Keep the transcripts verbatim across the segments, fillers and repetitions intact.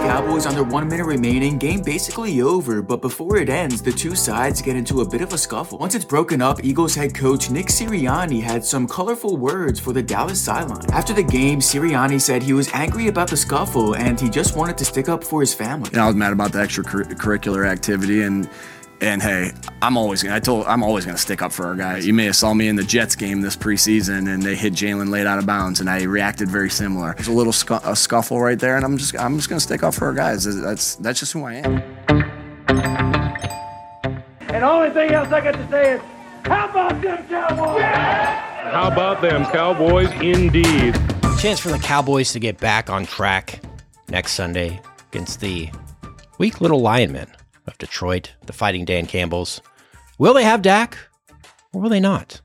Cowboys under one minute remaining, game basically over, but before it ends, the two sides get into a bit of a scuffle. Once it's broken up, Eagles head coach Nick Sirianni had some colorful words for the Dallas sideline. After the game, Sirianni said he was angry about the scuffle and he just wanted to stick up for his family. And I was mad about the extracurricular activity, and and hey, I'm always gonna I told I'm always gonna stick up for our guy. You may have saw me in the Jets game this preseason, and they hit Jalen late out of bounds, and I reacted very similar. There's a little scu- a scuffle right there, and I'm just I'm just gonna stick up for our guys. That's that's just who I am. And the only thing else I got to say is, how about them Cowboys? Yeah! How about them Cowboys, indeed? Chance for the Cowboys to get back on track next Sunday against the weak little linemen of Detroit, the Fighting Dan Campbells. Will they have Dak, or will they not?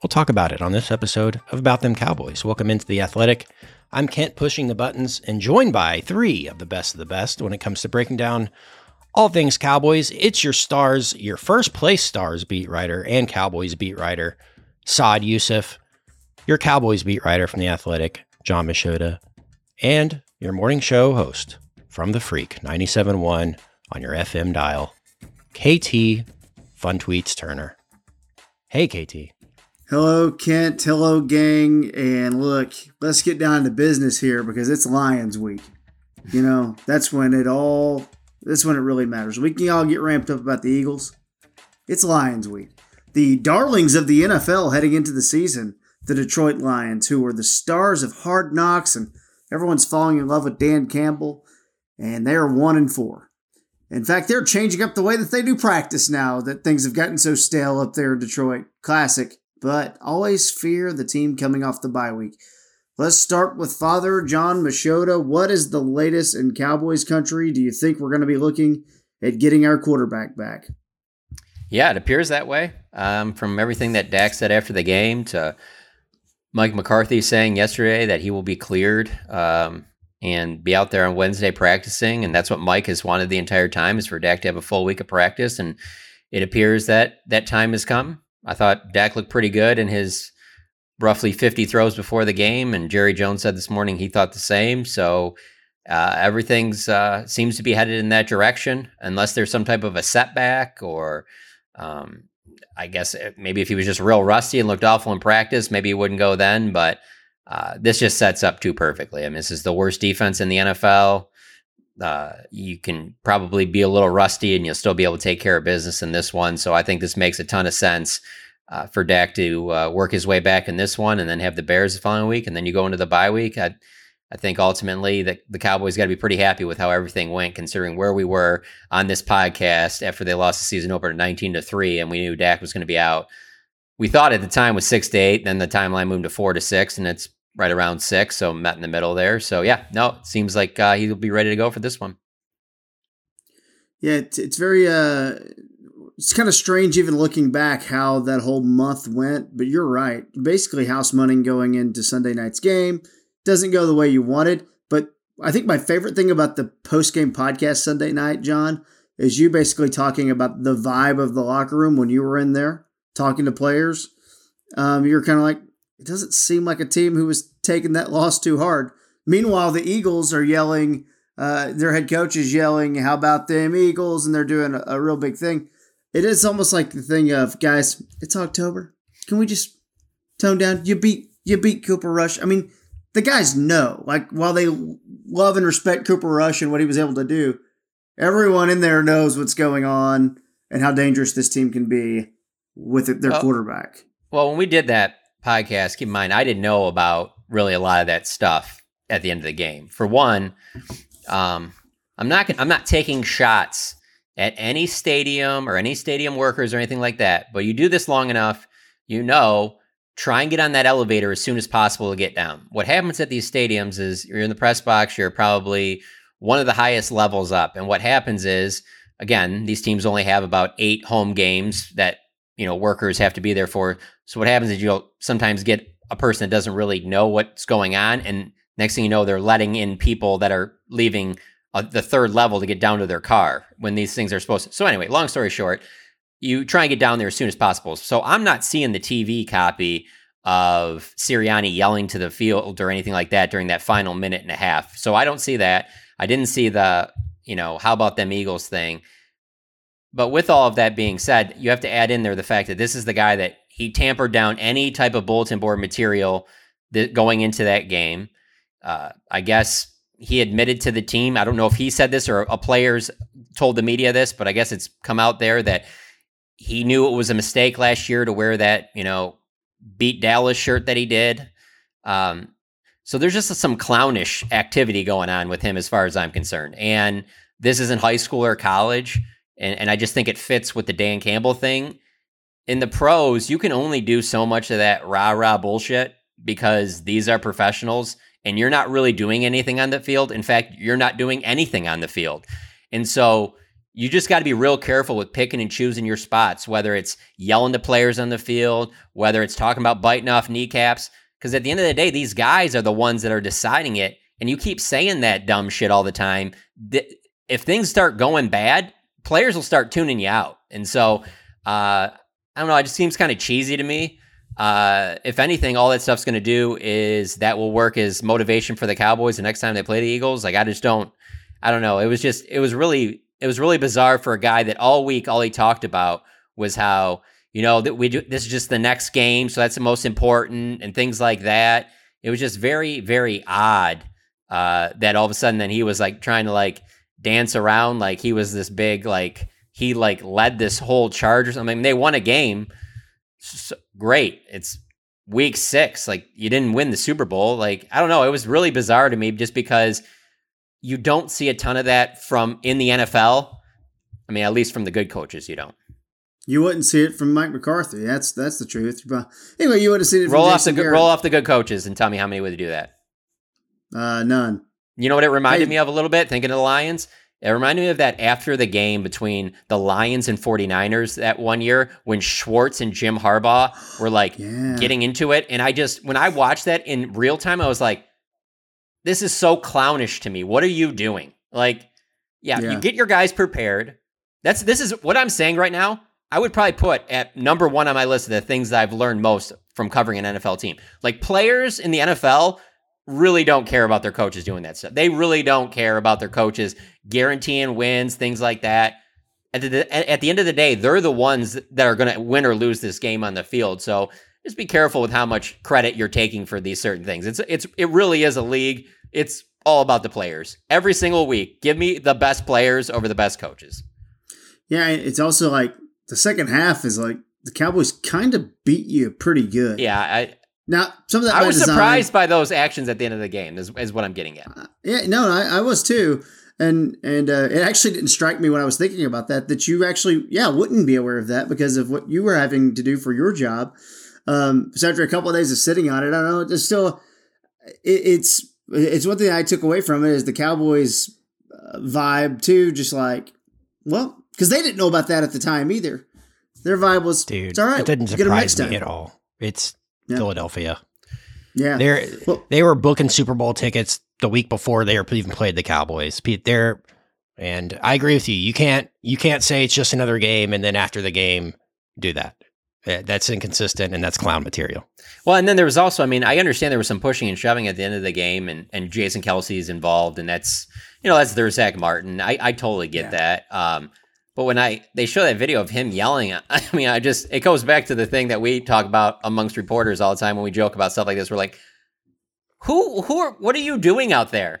We'll talk about it on this episode of About Them Cowboys. Welcome into The Athletic. I'm Kent, pushing the buttons, and joined by three of the best of the best when it comes to breaking down all things Cowboys. It's your stars, your first place stars beat writer and Cowboys beat writer, Saad Yousuf, your Cowboys beat writer from The Athletic, John Machota, and your morning show host from The Freak, ninety-seven point one. on your F M dial, K T Fun Tweets Turner. Hey, K T. Hello, Kent. Hello, gang. And look, let's get down to business here, because it's Lions week. You know, that's when it all, that's when it really matters. We can all get ramped up about the Eagles. It's Lions week. The darlings of the N F L heading into the season, the Detroit Lions, who were the stars of Hard Knocks, and everyone's falling in love with Dan Campbell, and they're one and four. In fact, they're changing up the way that they do practice now that things have gotten so stale up there in Detroit. Classic. But always fear the team coming off the bye week. Let's start with Father John Machota. What is the latest in Cowboys country? Do you think we're going to be looking at getting our quarterback back? Yeah, it appears that way. Um, from everything that Dak said after the game to Mike McCarthy saying yesterday that he will be cleared Um and be out there on Wednesday practicing. And that's what Mike has wanted the entire time, is for Dak to have a full week of practice. And it appears that that time has come. I thought Dak looked pretty good in his roughly fifty throws before the game. And Jerry Jones said this morning he thought the same. So uh, everything's uh, seems to be headed in that direction, unless there's some type of a setback, or um, I guess maybe if he was just real rusty and looked awful in practice, maybe he wouldn't go then. But Uh, this just sets up too perfectly. I mean, this is the worst defense in the N F L. Uh, you can probably be a little rusty and you'll still be able to take care of business in this one. So I think this makes a ton of sense uh, for Dak to uh, work his way back in this one, and then have the Bears the following week, and then you go into the bye week. I, I think ultimately that the Cowboys got to be pretty happy with how everything went, considering where we were on this podcast after they lost the season opener nineteen to three, and we knew Dak was going to be out. We thought at the time was six to eight, then the timeline moved to four to six, and it's right around six, so met in the middle there. So yeah, no, it seems like uh, he'll be ready to go for this one. Yeah, it's, it's very, uh, it's kind of strange even looking back how that whole month went, but you're right. Basically house money going into Sunday night's game. Doesn't go the way you wanted, but I think my favorite thing about the post-game podcast Sunday night, John, is you basically talking about the vibe of the locker room when you were in there talking to players. Um, you're kind of like, it doesn't seem like a team who was taking that loss too hard. Meanwhile, the Eagles are yelling, uh, their head coach is yelling, how about them Eagles? And they're doing a, a real big thing. It is almost like the thing of, guys, it's October. Can we just tone down? You beat you beat Cooper Rush. I mean, the guys know. Like, while they love and respect Cooper Rush and what he was able to do, everyone in there knows what's going on and how dangerous this team can be with their oh, quarterback. Well, when we did that podcast, keep in mind, I didn't know about really a lot of that stuff at the end of the game. For one, um, I'm not I'm not taking shots at any stadium or any stadium workers or anything like that. But you do this long enough, you know, try and get on that elevator as soon as possible to get down. What happens at these stadiums is you're in the press box, you're probably one of the highest levels up. And what happens is, again, these teams only have about eight home games that, you know, workers have to be there for. So what happens is you'll sometimes get a person that doesn't really know what's going on. And next thing you know, they're letting in people that are leaving uh, the third level to get down to their car when these things are supposed to. So anyway, long story short, you try and get down there as soon as possible. So I'm not seeing the T V copy of Sirianni yelling to the field or anything like that during that final minute and a half. So I don't see that. I didn't see the, you know, how about them Eagles thing. But with all of that being said, you have to add in there the fact that this is the guy that he tampered down any type of bulletin board material that going into that game. Uh, I guess he admitted to the team. I don't know if he said this or a player's told the media this, but I guess it's come out there that he knew it was a mistake last year to wear that, you know, beat Dallas shirt that he did. Um, so there's just some clownish activity going on with him as far as I'm concerned. And this isn't high school or college. And, and I just think it fits with the Dan Campbell thing. In the pros, you can only do so much of that rah-rah bullshit because these are professionals and you're not really doing anything on the field. In fact, you're not doing anything on the field. And so you just got to be real careful with picking and choosing your spots, whether it's yelling to players on the field, whether it's talking about biting off kneecaps, because at the end of the day, these guys are the ones that are deciding it. And you keep saying that dumb shit all the time. If things start going bad, players will start tuning you out. And so, uh, I don't know, it just seems kind of cheesy to me. Uh, if anything, all that stuff's going to do is that will work as motivation for the Cowboys the next time they play the Eagles. Like, I just don't, I don't know. It was just, it was really, it was really bizarre for a guy that all week, all he talked about was how, you know, that we do, this is just the next game. So that's the most important and things like that. It was just very, very odd, uh, that all of a sudden then he was like trying to like, dance around like he was this big, like he like led this whole charge or something. I mean, they won a game. So, great. It's week six. Like, you didn't win the Super Bowl. Like, I don't know. It was really bizarre to me just because you don't see a ton of that from in the N F L. I mean, at least from the good coaches, you don't. You wouldn't see it from Mike McCarthy. That's that's the truth. But anyway, you would have seen it. From roll Jason off the Garrett. Roll off the good coaches and tell me how many would do that. Uh, none. You know what it reminded hey. me of a little bit, thinking of the Lions? It reminded me of that after the game between the Lions and forty-niners that one year when Schwartz and Jim Harbaugh were like yeah. getting into it. And I just, when I watched that in real time, I was like, this is so clownish to me. What are you doing? Like, yeah, yeah. you get your guys prepared. That's, this is what I'm saying right now. I would probably put at number one on my list of the things that I've learned most from covering an N F L team. Like, players in the N F L really don't care about their coaches doing that stuff. They really don't care about their coaches guaranteeing wins, things like that. At the, at the end of the day, they're the ones that are going to win or lose this game on the field. So just be careful with how much credit you're taking for these certain things. It's it's it really is a league. It's all about the players. Every single week, give me the best players over the best coaches. Yeah, it's also like the second half is like the Cowboys kind of beat you pretty good. Yeah, I... Now, some of that I was design, surprised by those actions at the end of the game. Is, is what I'm getting at. Uh, yeah, no, I, I was too, and and uh, it actually didn't strike me when I was thinking about that that you actually, yeah, wouldn't be aware of that because of what you were having to do for your job. Um, so after a couple of days of sitting on it, I don't know. It's still, it, it's it's one thing I took away from it is the Cowboys uh, vibe too, just like, well, because they didn't know about that at the time either. Their vibe was, dude, it's all right. It didn't surprise we'll next me time. At all. It's. Yeah. Philadelphia. Yeah. They're, well, they were booking Super Bowl tickets the week before they even played the Cowboys. Pete, they're, and I agree with you. You can't, you can't say it's just another game and then after the game do that. That's inconsistent, and that's clown material. Well, and then there was also, I mean, I understand there was some pushing and shoving at the end of the game, and, and Jason Kelce is involved, and that's, you know, that's their Zach Martin. I, I totally get yeah. that. Um, but when I they show that video of him yelling, I mean, I just, it goes back to the thing that we talk about amongst reporters all the time when we joke about stuff like this. We're like, who, who, are, what are you doing out there?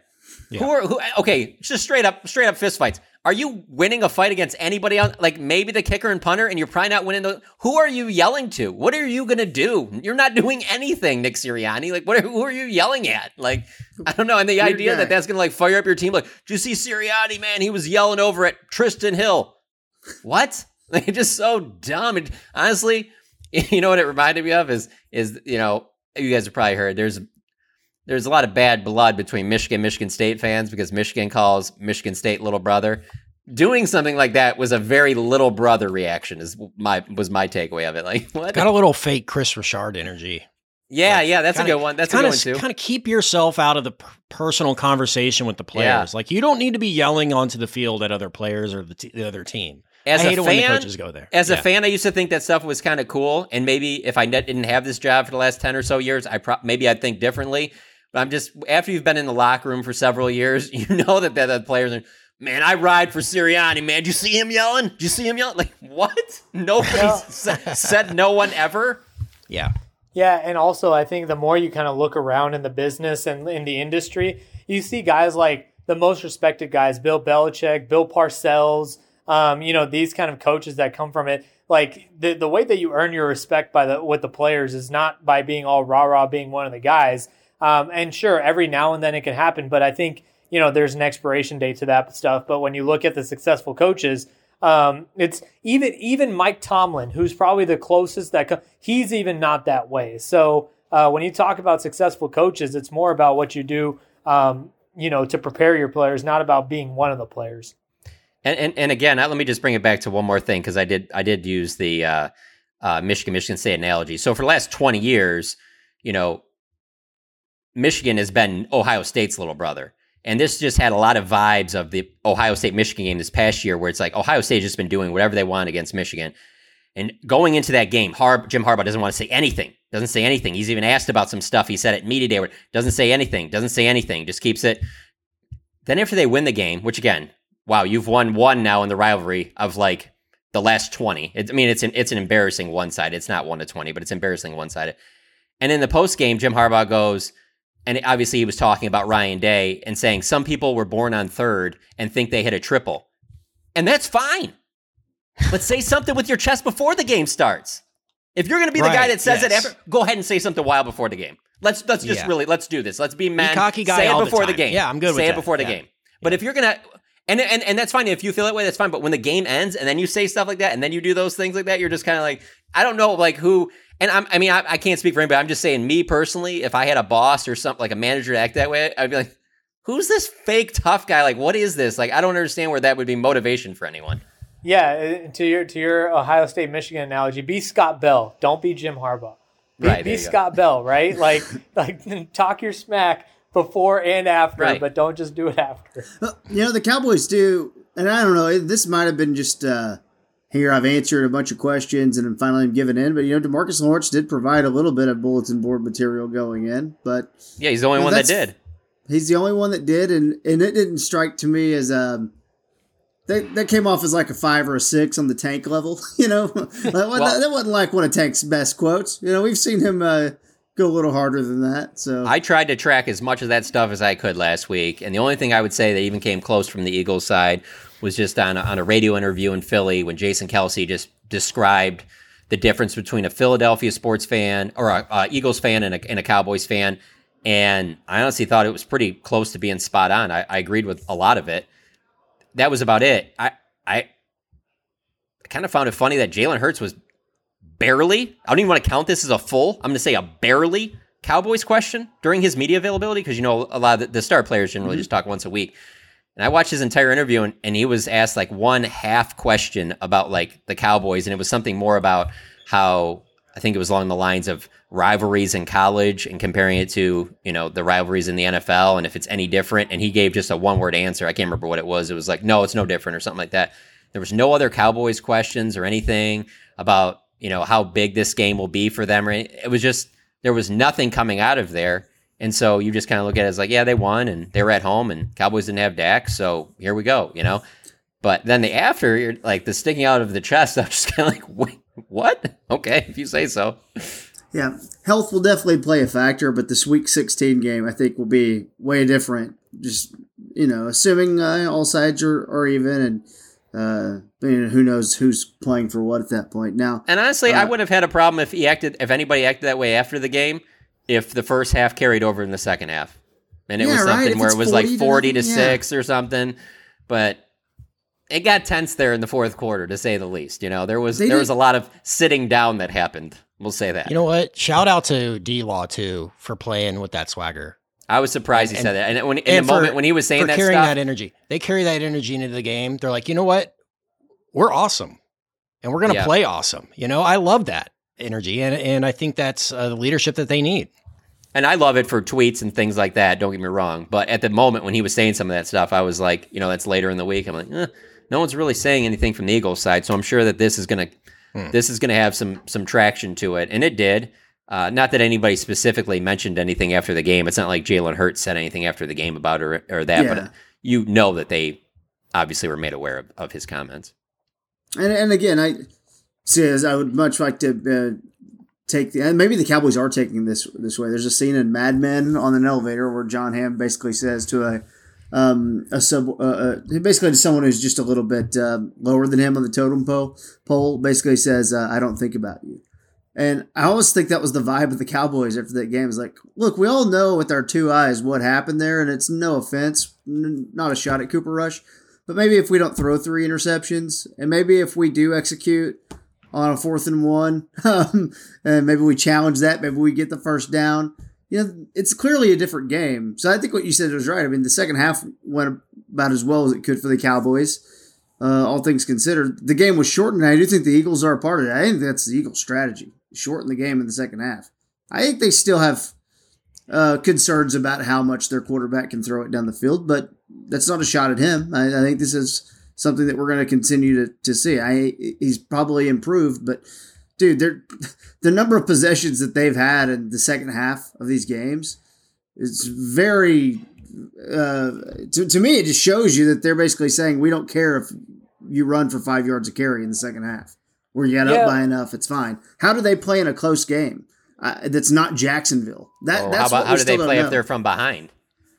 Yeah. Who are, who, okay, just straight up, straight up fist fights. Are you winning a fight against anybody else? Like maybe the kicker and punter, and you're probably not winning those. Who are you yelling to? What are you going to do? You're not doing anything, Nick Sirianni. Like, what? Are, who are you yelling at? Like, I don't know. And the Weird idea guy. that that's going to like fire up your team. Like, do you see Sirianni, man? He was yelling over at Tristan Hill. What? Like, just so dumb. And honestly, you know what it reminded me of is, is, you know, you guys have probably heard there's There's a lot of bad blood between Michigan, Michigan State fans because Michigan calls Michigan State little brother. Doing something like that was a very little brother reaction. Is my was my takeaway of it. Like, what? Got a little fake Chris Richard energy. Yeah, like, yeah, that's kinda, a good one. That's kinda, a good one too. Kind of keep yourself out of the p- personal conversation with the players. Yeah. Like, you don't need to be yelling onto the field at other players or the, t- the other team. As I hate a fan, it when the coaches go there. As yeah. a fan, I used to think that stuff was kind of cool, and maybe if I didn't have this job for the last ten or so years, I pro- maybe I'd think differently. But I'm just, after you've been in the locker room for several years, you know that the players are, man, I ride for Sirianni, man. Did you see him yelling? Did you see him yelling? Like, what? Nobody well, said, said no one ever? Yeah. Yeah, and also I think the more you kind of look around in the business and in the industry, you see guys like the most respected guys, Bill Belichick, Bill Parcells, um, you know, these kind of coaches that come from it. Like, the the way that you earn your respect by the with the players is not by being all rah-rah, being one of the guys. Um, and sure, every now and then it can happen, but I think, you know, there's an expiration date to that stuff. But when you look at the successful coaches, um, it's even even Mike Tomlin, who's probably the closest that co- he's even not that way. So uh, when you talk about successful coaches, it's more about what you do, um, you know, to prepare your players, not about being one of the players. And and, and again, I, let me just bring it back to one more thing, because I did I did use the uh, uh, Michigan Michigan State analogy. So for the last twenty years, you know, Michigan has been Ohio State's little brother. And this just had a lot of vibes of the Ohio State-Michigan game this past year, where it's like Ohio State has just been doing whatever they want against Michigan. And going into that game, Har- Jim Harbaugh doesn't want to say anything. Doesn't say anything. He's even asked about some stuff he said at media day. Where doesn't say anything. Doesn't say anything. Just keeps it. Then after they win the game, which again, wow, you've won one now in the rivalry of like the last twenty. It, I mean, it's an it's an embarrassing one-sided. It's not one to twenty, but it's embarrassing one-sided. And in the post-game, Jim Harbaugh goes... And obviously he was talking about Ryan Day and saying some people were born on third and think they hit a triple. And that's fine. But say something with your chest before the game starts. If you're going to be right, the guy that says yes. it, ever, go ahead and say something wild before the game. Let's let's just yeah. really, let's do this. Let's be men. Be cocky guy say all it before the, the game. Yeah, I'm good say with that. Say it before the yeah. game. But yeah. if you're going to, and, and and that's fine. If you feel that way, that's fine. But when the game ends and then you say stuff like that and then you do those things like that, you're just kind of like, I don't know, like who... And I'm, I mean, I, I can't speak for anybody. I'm just saying, me personally, if I had a boss or something like a manager to act that way, I'd be like, who's this fake tough guy? Like, what is this? Like, I don't understand where that would be motivation for anyone. Yeah. To your, to your Ohio State, Michigan analogy, be Scott Bell. Don't be Jim Harbaugh. Be, right, be Scott Bell, right? Like, like talk your smack before and after, right. but don't just do it after. Well, you know, the Cowboys do. And I don't know, this might've been just, uh, here, I've answered a bunch of questions and I'm finally I'm giving in. But, you know, DeMarcus Lawrence did provide a little bit of bulletin board material going in. But yeah, he's the only you know, one that did. He's the only one that did. And, and it didn't strike to me as a – that came off as like a five or a six on the Tank level. You know, that, well, that wasn't like one of Tank's best quotes. You know, we've seen him uh, go a little harder than that. So I tried to track as much of that stuff as I could last week. And the only thing I would say that even came close from the Eagles side – was just on a, on a radio interview in Philly when Jason Kelce just described the difference between a Philadelphia sports fan or a, a Eagles fan and a, and a Cowboys fan. And I honestly thought it was pretty close to being spot on. I, I agreed with a lot of it. That was about it. I, I, I kind of found it funny that Jalen Hurts was barely, I don't even want to count this as a full, I'm going to say a barely Cowboys question during his media availability. Cause you know, a lot of the, the star players generally mm-hmm. just talk once a week. And I watched his entire interview, and, and he was asked like one half question about like the Cowboys, and it was something more about how I think it was along the lines of rivalries in college and comparing it to, you know, the rivalries in the N F L and if it's any different. And he gave just a one word answer. I can't remember what it was. It was like, no, it's no different or something like that. There was no other Cowboys questions or anything about, you know, how big this game will be for them. It was just, there was nothing coming out of there. And so you just kind of look at it as like, yeah, they won and they were at home and Cowboys didn't have Dak. So here we go, you know. But then the after, you're like the sticking out of the chest, I'm just kind of like, wait, what? Okay, if you say so. Yeah, health will definitely play a factor, but this Week sixteen game, I think, will be way different. Just, you know, assuming uh, all sides are, are even and Uh, you know, who knows who's playing for what at that point now. And honestly, uh, I would have had a problem if he acted, if anybody acted that way after the game, if the first half carried over in the second half, and it yeah, was something right. where it was like forty to, to yeah. six or something. But it got tense there in the fourth quarter, to say the least. You know, there was they there did. was a lot of sitting down that happened. We'll say that. You know what? Shout out to D-Law too for playing with that swagger. I was surprised and, he said that. And when, in and the for, moment when he was saying for that carrying stuff, that energy. They carry that energy into the game. They're like, you know what? We're awesome. And we're going to yeah. play awesome. You know, I love that energy. And and I think that's uh, the leadership that they need. And I love it for tweets and things like that. Don't get me wrong. But at the moment when he was saying some of that stuff, I was like, you know, that's later in the week. I'm like, eh, no one's really saying anything from the Eagles side. So I'm sure that this is going to, hmm. this is going to have some, some traction to it. And it did. Uh, not that anybody specifically mentioned anything after the game. It's not like Jalen Hurts said anything after the game about or or that, yeah. but you know that they obviously were made aware of, of his comments. And and again, I says I would much like to uh, take the and maybe the Cowboys are taking this this way. There's a scene in Mad Men on an elevator where John Hamm basically says to a um, a sub uh, uh, basically to someone who's just a little bit uh, lower than him on the totem pole. Pole basically says, uh, "I don't think about you." And I always think that was the vibe of the Cowboys after that game. It's like, look, we all know with our two eyes what happened there, and it's no offense, n- not a shot at Cooper Rush. But maybe if we don't throw three interceptions, and maybe if we do execute on a fourth and one, um, and maybe we challenge that, maybe we get the first down. You know, it's clearly a different game. So I think what you said was right. I mean, the second half went about as well as it could for the Cowboys. Uh, all things considered, the game was shortened. And I do think the Eagles are a part of it. I think that's the Eagles' strategy. Shorten the game in the second half. I think they still have uh, concerns about how much their quarterback can throw it down the field, but that's not a shot at him. I, I think this is something that we're going to continue to to see. I he's probably improved, but dude, the number of possessions that they've had in the second half of these games is very. Uh, to to me, it just shows you that they're basically saying we don't care if you run for five yards a carry in the second half. Where you got yeah. up by enough, it's fine. How do they play in a close game uh, that's not Jacksonville? That, oh, that's how, about, what how do they play if they're from behind?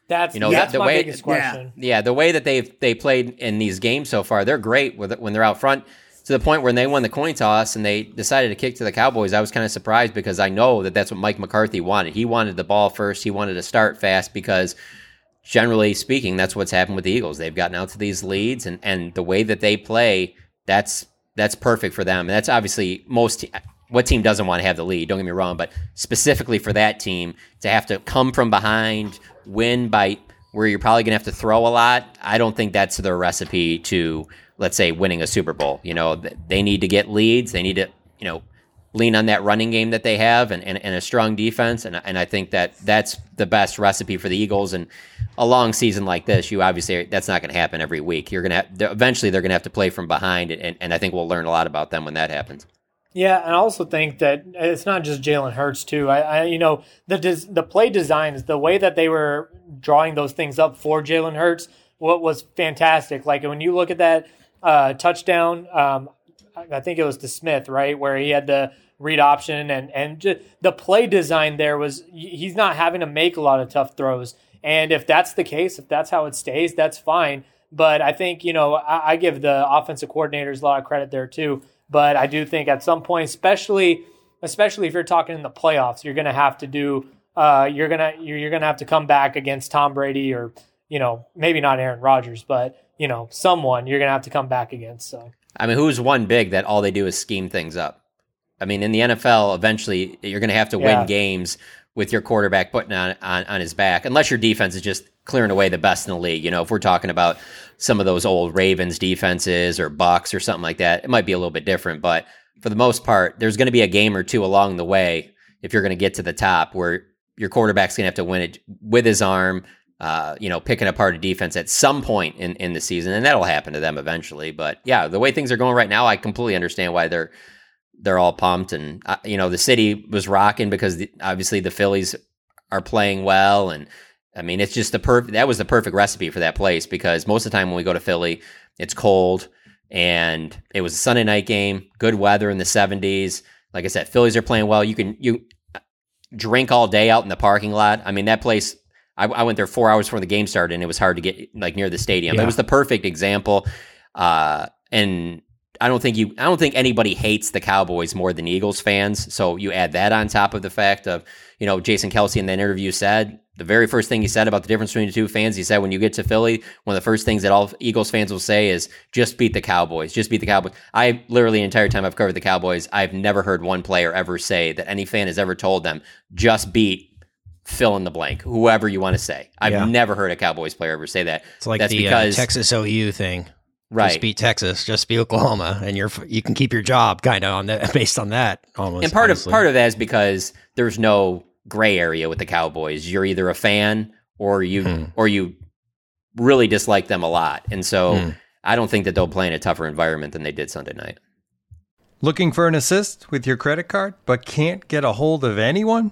That's you know, that's the, the my way, biggest question. Yeah, yeah, the way that they've they played in these games so far, they're great with, when they're out front. To the point where they won the coin toss and they decided to kick to the Cowboys, I was kind of surprised because I know that that's what Mike McCarthy wanted. He wanted the ball first. He wanted to start fast because, generally speaking, that's what's happened with the Eagles. They've gotten out to these leads, and, and the way that they play, that's... That's perfect for them. And that's obviously most te- what team doesn't want to have the lead. Don't get me wrong, but specifically for that team to have to come from behind, win by where you're probably going to have to throw a lot. I don't think that's their recipe to, let's say, winning a Super Bowl. You know, they need to get leads. They need to, you know, lean on that running game that they have and, and, and a strong defense. And, and I think that that's the best recipe for the Eagles. And a long season like this, you obviously, that's not going to happen every week. You're going to eventually they're going to have to play from behind. And, and I think we'll learn a lot about them when that happens. Yeah. And I also think that it's not just Jalen Hurts too. I, I you know, the, des, the play designs, the way that they were drawing those things up for Jalen Hurts, what was fantastic. Like when you look at that uh, touchdown, um, I think it was to Smith, right? Where he had the read option and, and just the play design there was he's not having to make a lot of tough throws. And if that's the case, if that's how it stays, that's fine. But I think, you know, I, I give the offensive coordinators a lot of credit there too. But I do think at some point, especially especially if you're talking in the playoffs, you're going to have to do uh, you're going to you're, you're going to have to come back against Tom Brady or, you know, maybe not Aaron Rodgers, but, you know, someone you're going to have to come back against. So, I mean, who's one big that all they do is scheme things up? I mean, in the N F L, eventually you're going to have to yeah. win games with your quarterback putting on, on, on his back, unless your defense is just clearing away the best in the league. You know, if we're talking about some of those old Ravens defenses or Bucks or something like that, it might be a little bit different. But for the most part, there's going to be a game or two along the way if you're going to get to the top where your quarterback's going to have to win it with his arm, uh, you know, picking apart a defense at some point in, in the season. And that'll happen to them eventually. But yeah, the way things are going right now, I completely understand why they're they're all pumped. And, uh, you know, the city was rocking because the, obviously the Phillies are playing well. And I mean, it's just the perfect, that was the perfect recipe for that place, because most of the time when we go to Philly, it's cold, and it was a Sunday night game, good weather in the seventies. Like I said, Phillies are playing well. You can, you drink all day out in the parking lot. I mean, that place, I, I went there four hours before the game started, and it was hard to get like near the stadium. Yeah. It was the perfect example. Uh, and I don't think you, I don't think anybody hates the Cowboys more than Eagles fans. So you add that on top of the fact of, you know, Jason Kelce in that interview said, the very first thing he said about the difference between the two fans, he said, when you get to Philly, one of the first things that all Eagles fans will say is, just beat the Cowboys, just beat the Cowboys. I literally, the entire time I've covered the Cowboys, I've never heard one player ever say that any fan has ever told them, just beat fill in the blank, whoever you want to say. I've yeah. never heard a Cowboys player ever say that. It's like That's the because, uh, Texas O U thing. Right. Just beat Texas, just beat Oklahoma, and you're you can keep your job kind of on that, based on that almost. And part honestly. of part of that is because there's no gray area with the Cowboys. You're either a fan or you hmm. or you really dislike them a lot. And so hmm. I don't think that they'll play in a tougher environment than they did Sunday night. Looking for an assist with your credit card but can't get a hold of anyone?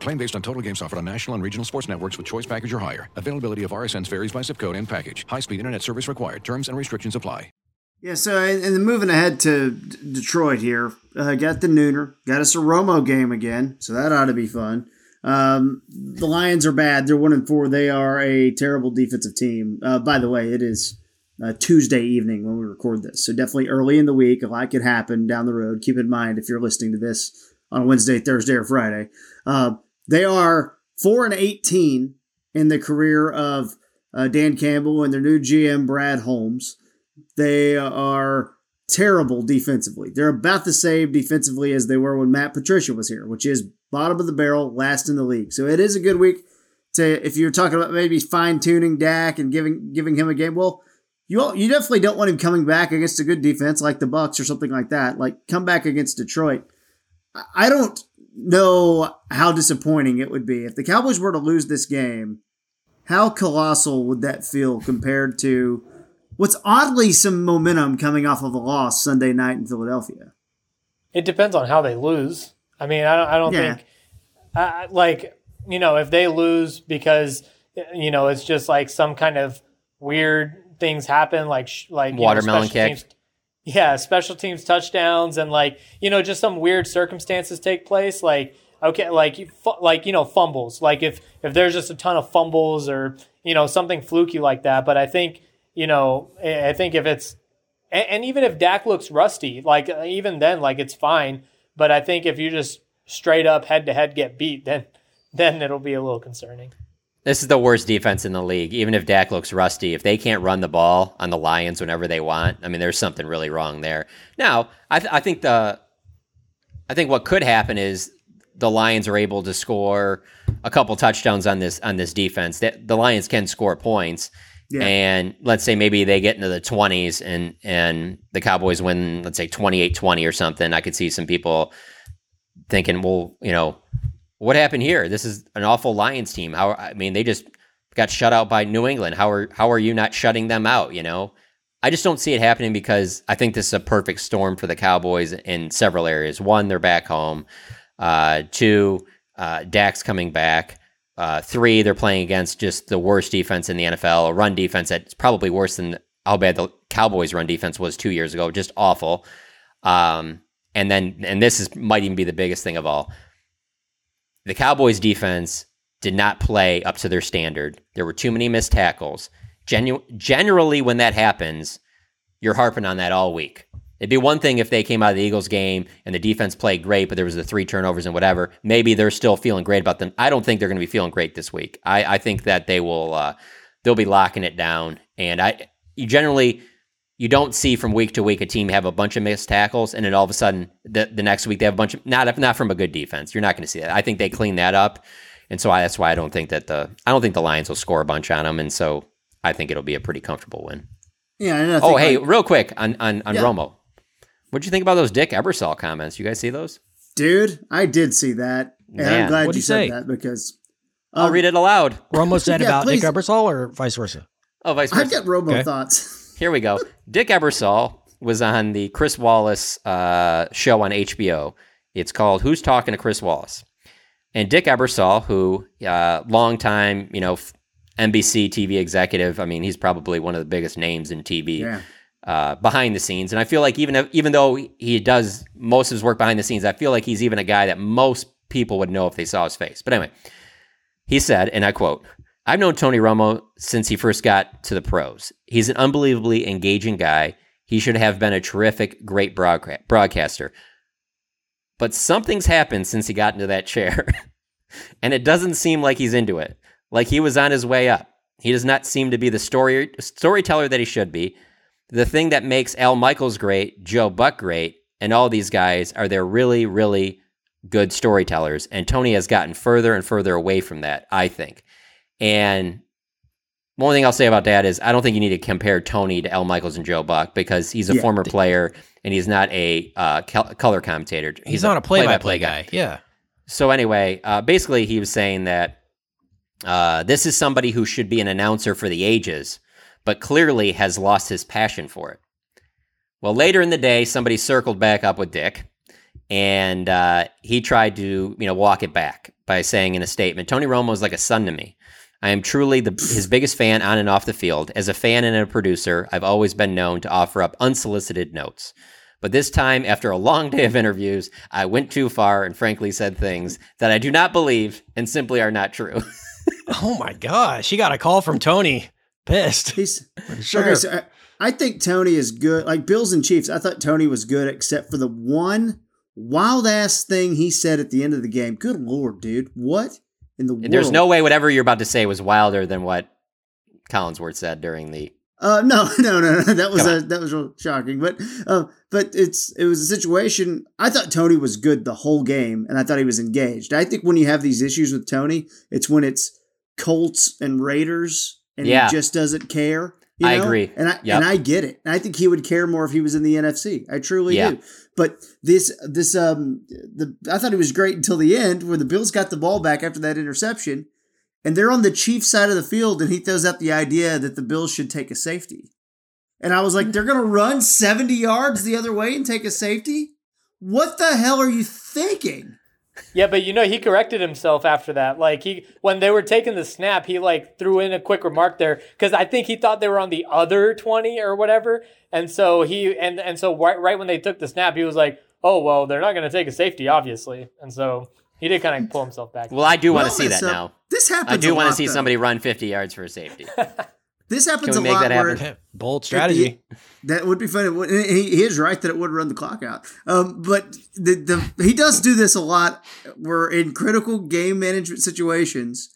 Claim based on total games offered on national and regional sports networks with choice package or higher. Availability of R S Ns varies by zip code and package. High-speed internet service required. Terms and restrictions apply. Yeah, so and then moving ahead to D- Detroit here, uh, got the nooner, got us a Romo game again, so that ought to be fun. Um, the Lions are bad; they're one and four. They are a terrible defensive team. Uh, by the way, it is uh, Tuesday evening when we record this, so definitely early in the week. A lot could happen down the road. Keep in mind if you're listening to this on Wednesday, Thursday, or Friday, uh, they are four and eighteen in the career of uh, Dan Campbell and their new G M Brad Holmes. They are terrible defensively. They're about the same defensively as they were when Matt Patricia was here, which is bottom of the barrel, last in the league. So it is a good week to, if you're talking about maybe fine-tuning Dak and giving giving him a game, well, you all, you definitely don't want him coming back against a good defense like the Bucs or something like that. Like, come back against Detroit. I don't know how disappointing it would be. If the Cowboys were to lose this game, how colossal would that feel compared to what's oddly some momentum coming off of a loss Sunday night in Philadelphia? It depends on how they lose. I mean, I don't, I don't yeah. think I, like, you know, if they lose because, you know, it's just like some kind of weird things happen, like, like watermelon you know, kick. Teams, yeah. Special teams touchdowns. And like, you know, just some weird circumstances take place. Like, okay. Like, you, like, you know, fumbles, like if, if there's just a ton of fumbles or, you know, something fluky like that. But I think, you know, I think if it's, and even if Dak looks rusty, like even then, like it's fine. But I think if you just straight up head to head get beat, then, then it'll be a little concerning. This is the worst defense in the league. Even if Dak looks rusty, if they can't run the ball on the Lions whenever they want, I mean, there's something really wrong there. Now, I, th- I think the, I think what could happen is the Lions are able to score a couple touchdowns on this on this defense. The, the Lions can score points, yeah. And let's say maybe they get into the twenties and and the Cowboys win, let's say twenty-eight twenty or something. I could see some people thinking, well, you know, what happened here? This is an awful Lions team. How I mean, they just got shut out by New England. How are how are you not shutting them out? You know, I just don't see it happening because I think this is a perfect storm for the Cowboys in several areas. One, they're back home. Uh, two, uh, Dak's coming back. Uh, three, they're playing against just the worst defense in the N F L, a run defense that's probably worse than how bad the Cowboys' run defense was two years ago, just awful. Um, and then, and this is might even be the biggest thing of all. The Cowboys defense did not play up to their standard. There were too many missed tackles. Genu- generally, when that happens, you're harping on that all week. It'd be one thing if they came out of the Eagles game and the defense played great, but there was the three turnovers and whatever. Maybe they're still feeling great about them. I don't think they're going to be feeling great this week. I, I think that they will, uh, they'll be locking it down. And I, you generally, you don't see from week to week a team have a bunch of missed tackles, and then all of a sudden the, the next week they have a bunch of not not from a good defense. You're not going to see that. I think they clean that up, and so I, that's why I don't think that the I don't think the Lions will score a bunch on them, and so I think it'll be a pretty comfortable win. Yeah. And I think oh, hey, like, real quick on on, on yeah. Romo, what'd you think about those Dick Ebersol comments? You guys see those? Dude, I did see that, and Man. I'm glad What'd you said say? that because um, I'll read it aloud. Romo said yeah, about please. Dick Ebersol or vice versa. Oh, vice versa. I've got Romo okay. thoughts. Here we go. Dick Ebersol was on the Chris Wallace uh, show on H B O. It's called Who's Talking to Chris Wallace? And Dick Ebersol, who uh, longtime, you know, N B C T V executive. I mean, he's probably one of the biggest names in T V yeah. uh, behind the scenes. And I feel like even if, even though he does most of his work behind the scenes, I feel like he's even a guy that most people would know if they saw his face. But anyway, he said, and I quote, "I've known Tony Romo since he first got to the pros. He's an unbelievably engaging guy. He should have been a terrific, great broadca- broadcaster. But something's happened since he got into that chair, and it doesn't seem like he's into it. Like he was on his way up. He does not seem to be the story storyteller that he should be. The thing that makes Al Michaels great, Joe Buck great, and all these guys are they're really, really good storytellers, and Tony has gotten further and further away from that, I think. And one thing I'll say about that is I don't think you need to compare Tony to Al Michaels and Joe Buck because he's a yeah. former player and he's not a uh, cal- color commentator. He's, he's not a play-by-play guy. guy. Yeah. So anyway, uh, basically he was saying that uh, this is somebody who should be an announcer for the ages, but clearly has lost his passion for it. Well, later in the day, somebody circled back up with Dick, and uh, he tried to you know walk it back by saying in a statement, "Tony Romo is like a son to me. I am truly the, his biggest fan on and off the field. As a fan and a producer, I've always been known to offer up unsolicited notes. But this time, after a long day of interviews, I went too far and frankly said things that I do not believe and simply are not true." Oh my gosh. He got a call from Tony. Pissed. He's, sure. Okay, so I, I think Tony is good. Like Bills and Chiefs, I thought Tony was good except for the one wild-ass thing he said at the end of the game. Good Lord, dude. What? In the and there's no way whatever you're about to say was wilder than what Collinsworth said during the. Uh, no, no, no, no. That was a, that was real shocking, but uh, but it's it was a situation. I thought Tony was good the whole game, and I thought he was engaged. I think when you have these issues with Tony, it's when it's Colts and Raiders, and yeah. he just doesn't care. You know? I agree. And I, yep. and I get it. And I think he would care more if he was in the N F C. I truly yeah. do. But this, this, um, the, I thought it was great until the end where the Bills got the ball back after that interception and they're on the Chiefs side of the field. And he throws out the idea that the Bills should take a safety. And I was like, they're going to run seventy yards the other way and take a safety. What the hell are you thinking? Yeah, but you know, he corrected himself after that. Like he, when they were taking the snap, he like threw in a quick remark there because I think he thought they were on the other twenty or whatever. And so he, and, and so right, right when they took the snap, he was like, oh, well, they're not going to take a safety, obviously. And so he did kind of pull himself back. Well, I do want to see that now. This happens. I do want to see somebody run fifty yards for a safety. This happens a lot. Can we make that happen? Bold strategy. That would be funny. He, he is right that it would run the clock out. Um, but the, the he does do this a lot. We're in critical game management situations.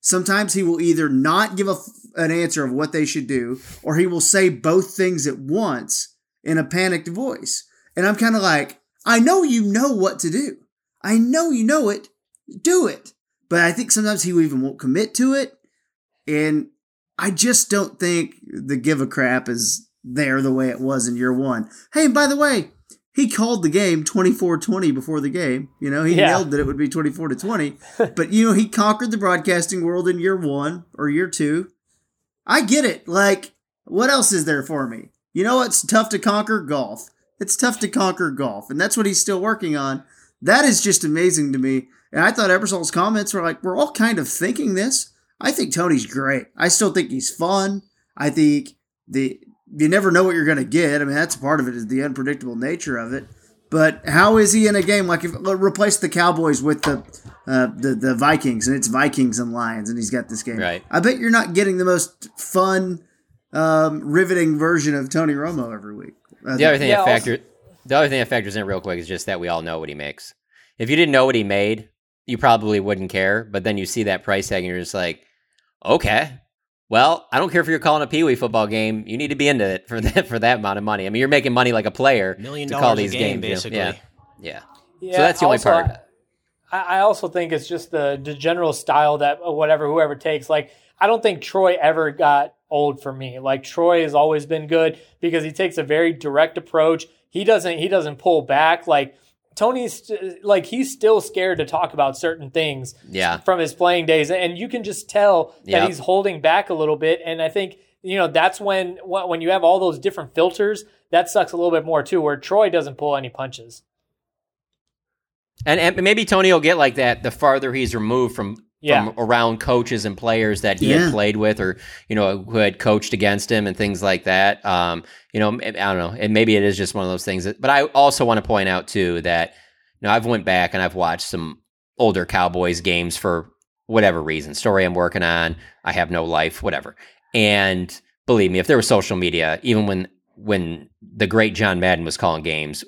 Sometimes he will either not give a, an answer of what they should do, or he will say both things at once in a panicked voice. And I'm kind of like, I know you know what to do. I know you know it. Do it. But I think sometimes he even won't commit to it. And I just don't think the give a crap is there the way it was in year one. Hey, and by the way, he called the game twenty-four twenty before the game. You know, he yeah. nailed that it would be twenty-four to twenty. But, you know, he conquered the broadcasting world in year one or year two. I get it. Like, what else is there for me? You know, it's tough to conquer golf. It's tough to conquer golf. And that's what he's still working on. That is just amazing to me. And I thought Ebersol's comments were like, we're all kind of thinking this. I think Tony's great. I still think he's fun. I think the you never know what you're going to get. I mean, that's part of it is the unpredictable nature of it. But how is he in a game like if replace the Cowboys with the uh, the the Vikings and it's Vikings and Lions and he's got this game? Right. I bet you're not getting the most fun, um, riveting version of Tony Romo every week. I the other thing yeah, that factor the other thing that factors in real quick is just that we all know what he makes. If you didn't know what he made, you probably wouldn't care. But then you see that price tag and you're just like, okay, well, I don't care if you're calling a peewee football game. You need to be into it for that for that amount of money. I mean, you're making money like a player Million to call these game, games. Basically. Yeah. yeah, yeah. So that's the also, only part. I, I also think it's just the, the general style that whatever whoever takes. Like, I don't think Troy ever got old for me. Like, Troy has always been good because he takes a very direct approach. He doesn't he doesn't pull back like. Tony's like, he's still scared to talk about certain things yeah. from his playing days. And you can just tell yep. that he's holding back a little bit. And I think, you know, that's when, when you have all those different filters, that sucks a little bit more too, where Troy doesn't pull any punches. And, and maybe Tony will get like that the farther he's removed from, yeah. from around coaches and players that he yeah. had played with or, you know, who had coached against him and things like that. Um, you know, I don't know. And maybe it is just one of those things. That, but I also want to point out, too, that, you know, I've went back and I've watched some older Cowboys games for whatever reason. Story I'm working on. I have no life, whatever. And believe me, if there was social media, even when when the great John Madden was calling games,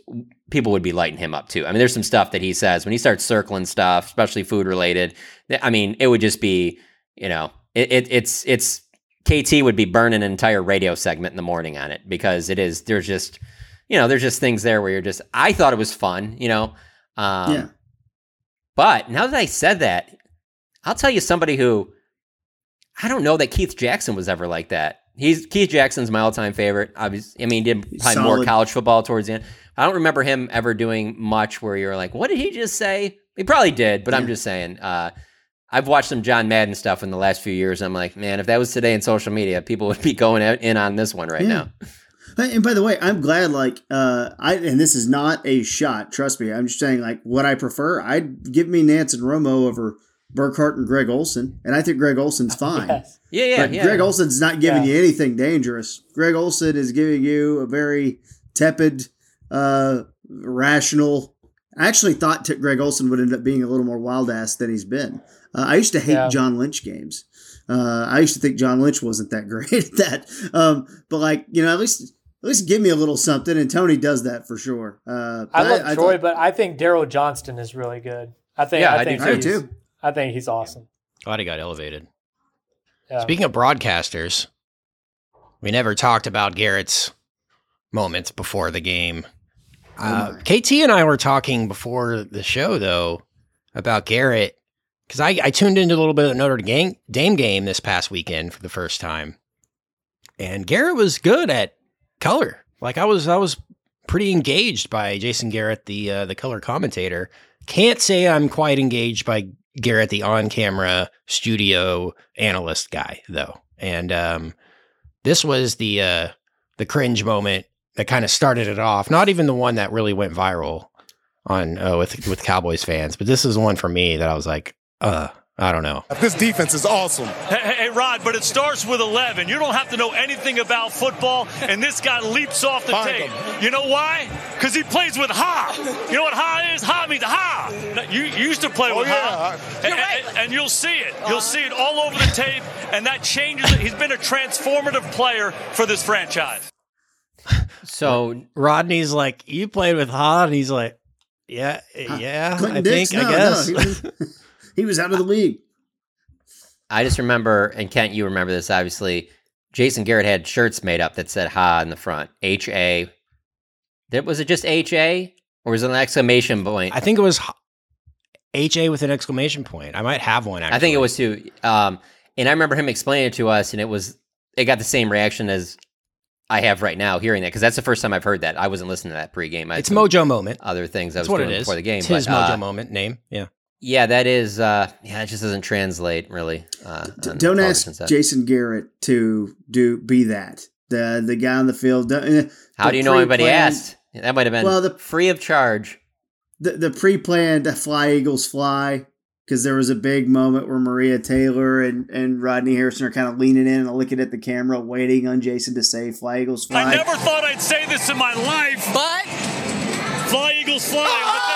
people would be lighting him up too. I mean, there's some stuff that he says when he starts circling stuff, especially food related. I mean, it would just be, you know, it, it it's, it's K T would be burning an entire radio segment in the morning on it because it is, there's just, you know, there's just things there where you're just, I thought it was fun, you know? Um, yeah. But now that I said that, I'll tell you somebody who, I don't know that Keith Jackson was ever like that. He's Keith Jackson's my all-time favorite. I, was, I mean, he did probably Solid. more college football towards the end. I don't remember him ever doing much where you're like, what did he just say? He probably did, but yeah. I'm just saying. Uh, I've watched some John Madden stuff in the last few years. I'm like, man, if that was today in social media, people would be going out, in on this one right yeah. now. And by the way, I'm glad, like, uh, I and this is not a shot. Trust me. I'm just saying, like, what I prefer, I'd give me Nance and Romo over Burkhart and Greg Olson, and I think Greg Olson's fine. Yes. Yeah, yeah, but yeah. Greg Olson's not giving yeah. you anything dangerous. Greg Olson is giving you a very tepid, uh, rational. I actually thought t- Greg Olson would end up being a little more wild ass than he's been. Uh, I used to hate yeah. John Lynch games. Uh, I used to think John Lynch wasn't that great at that. Um, but like you know, at least. At least give me a little something, and Tony does that for sure. Uh, I love I, Troy, I th- but I think Daryl Johnston is really good. I think, yeah, I, I think do too. I think he's awesome. Glad he got elevated. Yeah. Speaking of broadcasters, we never talked about Garrett's moments before the game. Uh, oh K T and I were talking before the show, though, about Garrett, because I, I tuned into a little bit of the Notre Dame game this past weekend for the first time. And Garrett was good at color. Like I was, I was pretty engaged by Jason Garrett, the uh, the color commentator. Can't say I'm quite engaged by Garrett, the on-camera studio analyst guy, though. And um, this was the uh, the cringe moment that kind of started it off. Not even the one that really went viral on uh, with with Cowboys fans, but this is one for me that I was like, uh. I don't know. This defense is awesome. Hey, hey, Rod, but it starts with eleven. You don't have to know anything about football, and this guy leaps off the Find tape. Him. You know why? Because he plays with ha. You know what ha is? Ha means ha. You, you used to play oh, with yeah. ha. And, right. and, and you'll see it. You'll see it all over the tape, and that changes it. He's been a transformative player for this franchise. So Rodney's like, you played with ha, and he's like, yeah, yeah, Clinton I Dix, think, no, I guess. No, he, He was out of the league. I just remember, and Kent, you remember this, obviously, Jason Garrett had shirts made up that said ha in the front. H A. Was it just H A? Or was it an exclamation point? I think it was H A with an exclamation point. I might have one, actually. I think it was, too. Um, and I remember him explaining it to us, and it was it got the same reaction as I have right now hearing that, because that's the first time I've heard that. I wasn't listening to that pregame. I it's Mojo Moment. Other things I was that's doing before the game. It's but, his Mojo uh, Moment name, yeah. Yeah, that is, uh, yeah, it just doesn't translate really. Uh, D- don't ask Jason Garrett to do be that. The the guy on the field. Uh, How do you know anybody asked? That might have been well, the, free of charge. The, the pre-planned Fly Eagles Fly, because there was a big moment where Maria Taylor and, and Rodney Harrison are kind of leaning in and looking at the camera, waiting on Jason to say Fly Eagles Fly. I never thought I'd say this in my life, but Fly Eagles Fly. Oh!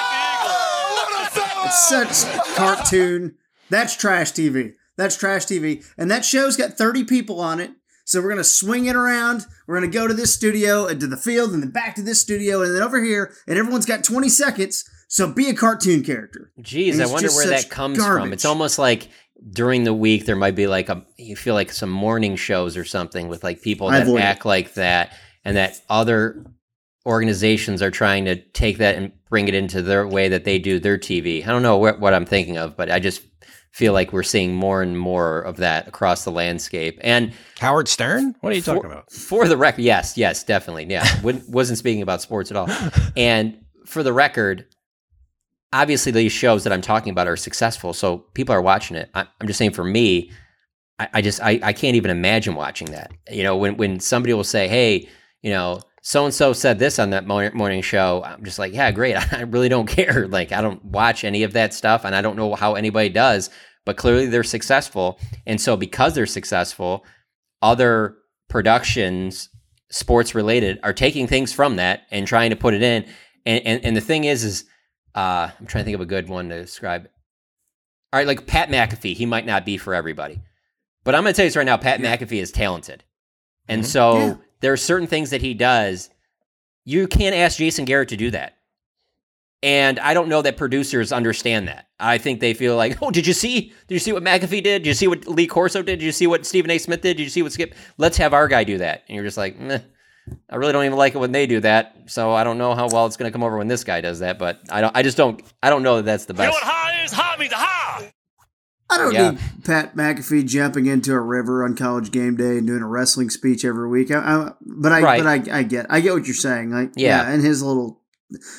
It's such cartoon. That's trash T V. That's trash T V. And that show's got thirty people on it. So we're going to swing it around. We're going to go to this studio and to the field and then back to this studio and then over here. And everyone's got twenty seconds. So be a cartoon character. Jeez, I wonder where that comes garbage. from. It's almost like during the week there might be like a, you feel like some morning shows or something with like people that act it. like that and that other organizations are trying to take that and bring it into their way that they do their T V. I don't know what, what I'm thinking of, but I just feel like we're seeing more and more of that across the landscape. And Howard Stern? What are you for, talking about? For the record, yes, yes, definitely. Yeah, wasn't speaking about sports at all. And for the record, obviously these shows that I'm talking about are successful, so people are watching it. I'm just saying for me, I, I just, I, I can't even imagine watching that. You know, when when somebody will say, hey, you know, so-and-so said this on that morning show. I'm just like, yeah, great. I really don't care. Like, I don't watch any of that stuff, and I don't know how anybody does, but clearly they're successful. And so because they're successful, other productions, sports-related, are taking things from that and trying to put it in. And and, and the thing is, is uh, I'm trying to think of a good one to describe. All right, like Pat McAfee, he might not be for everybody. But I'm going to tell you this right now, Pat McAfee is talented. And mm-hmm. so... Yeah. There are certain things that he does. You can't ask Jason Garrett to do that. And I don't know that producers understand that. I think they feel like, oh, did you see? Did you see what McAfee did? Did you see what Lee Corso did? Did you see what Stephen A. Smith did? Did you see what Skip? Let's have our guy do that. And you're just like, meh, I really don't even like it when they do that. So I don't know how well it's going to come over when this guy does that. But I don't. I just don't. I don't know that that's the best. You know what ha is? Ha means ha. I don't yeah. need Pat McAfee jumping into a river on College game day and doing a wrestling speech every week. I, I, but I, right. but I, I get, I get what you're saying. Like, yeah, yeah and his little.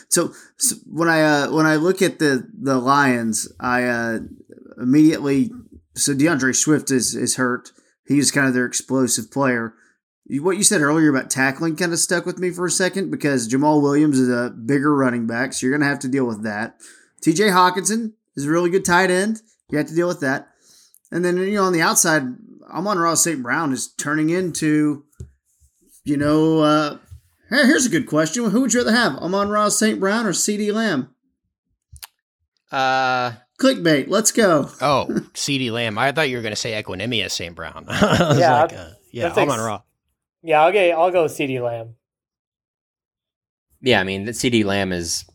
So, so when I uh, when I look at the the Lions, I uh, immediately. So DeAndre Swift is is hurt. He's kind of their explosive player. What you said earlier about tackling kind of stuck with me for a second because Jamal Williams is a bigger running back, so you're going to have to deal with that. T J Hawkinson is a really good tight end. You have to deal with that. And then, you know, on the outside, Amon-Ra Saint Brown is turning into, you know, uh, hey, here's a good question. Who would you rather have, Amon-Ra Saint Brown or CeeDee Lamb? Uh, Clickbait. Let's go. Oh, CeeDee Lamb. I thought you were going to say Equanimeous Saint Brown. I was yeah, like, uh, yeah, Amon-Ra. Yeah, I'll, get, I'll go with CeeDee Lamb. Yeah, I mean, CeeDee Lamb is...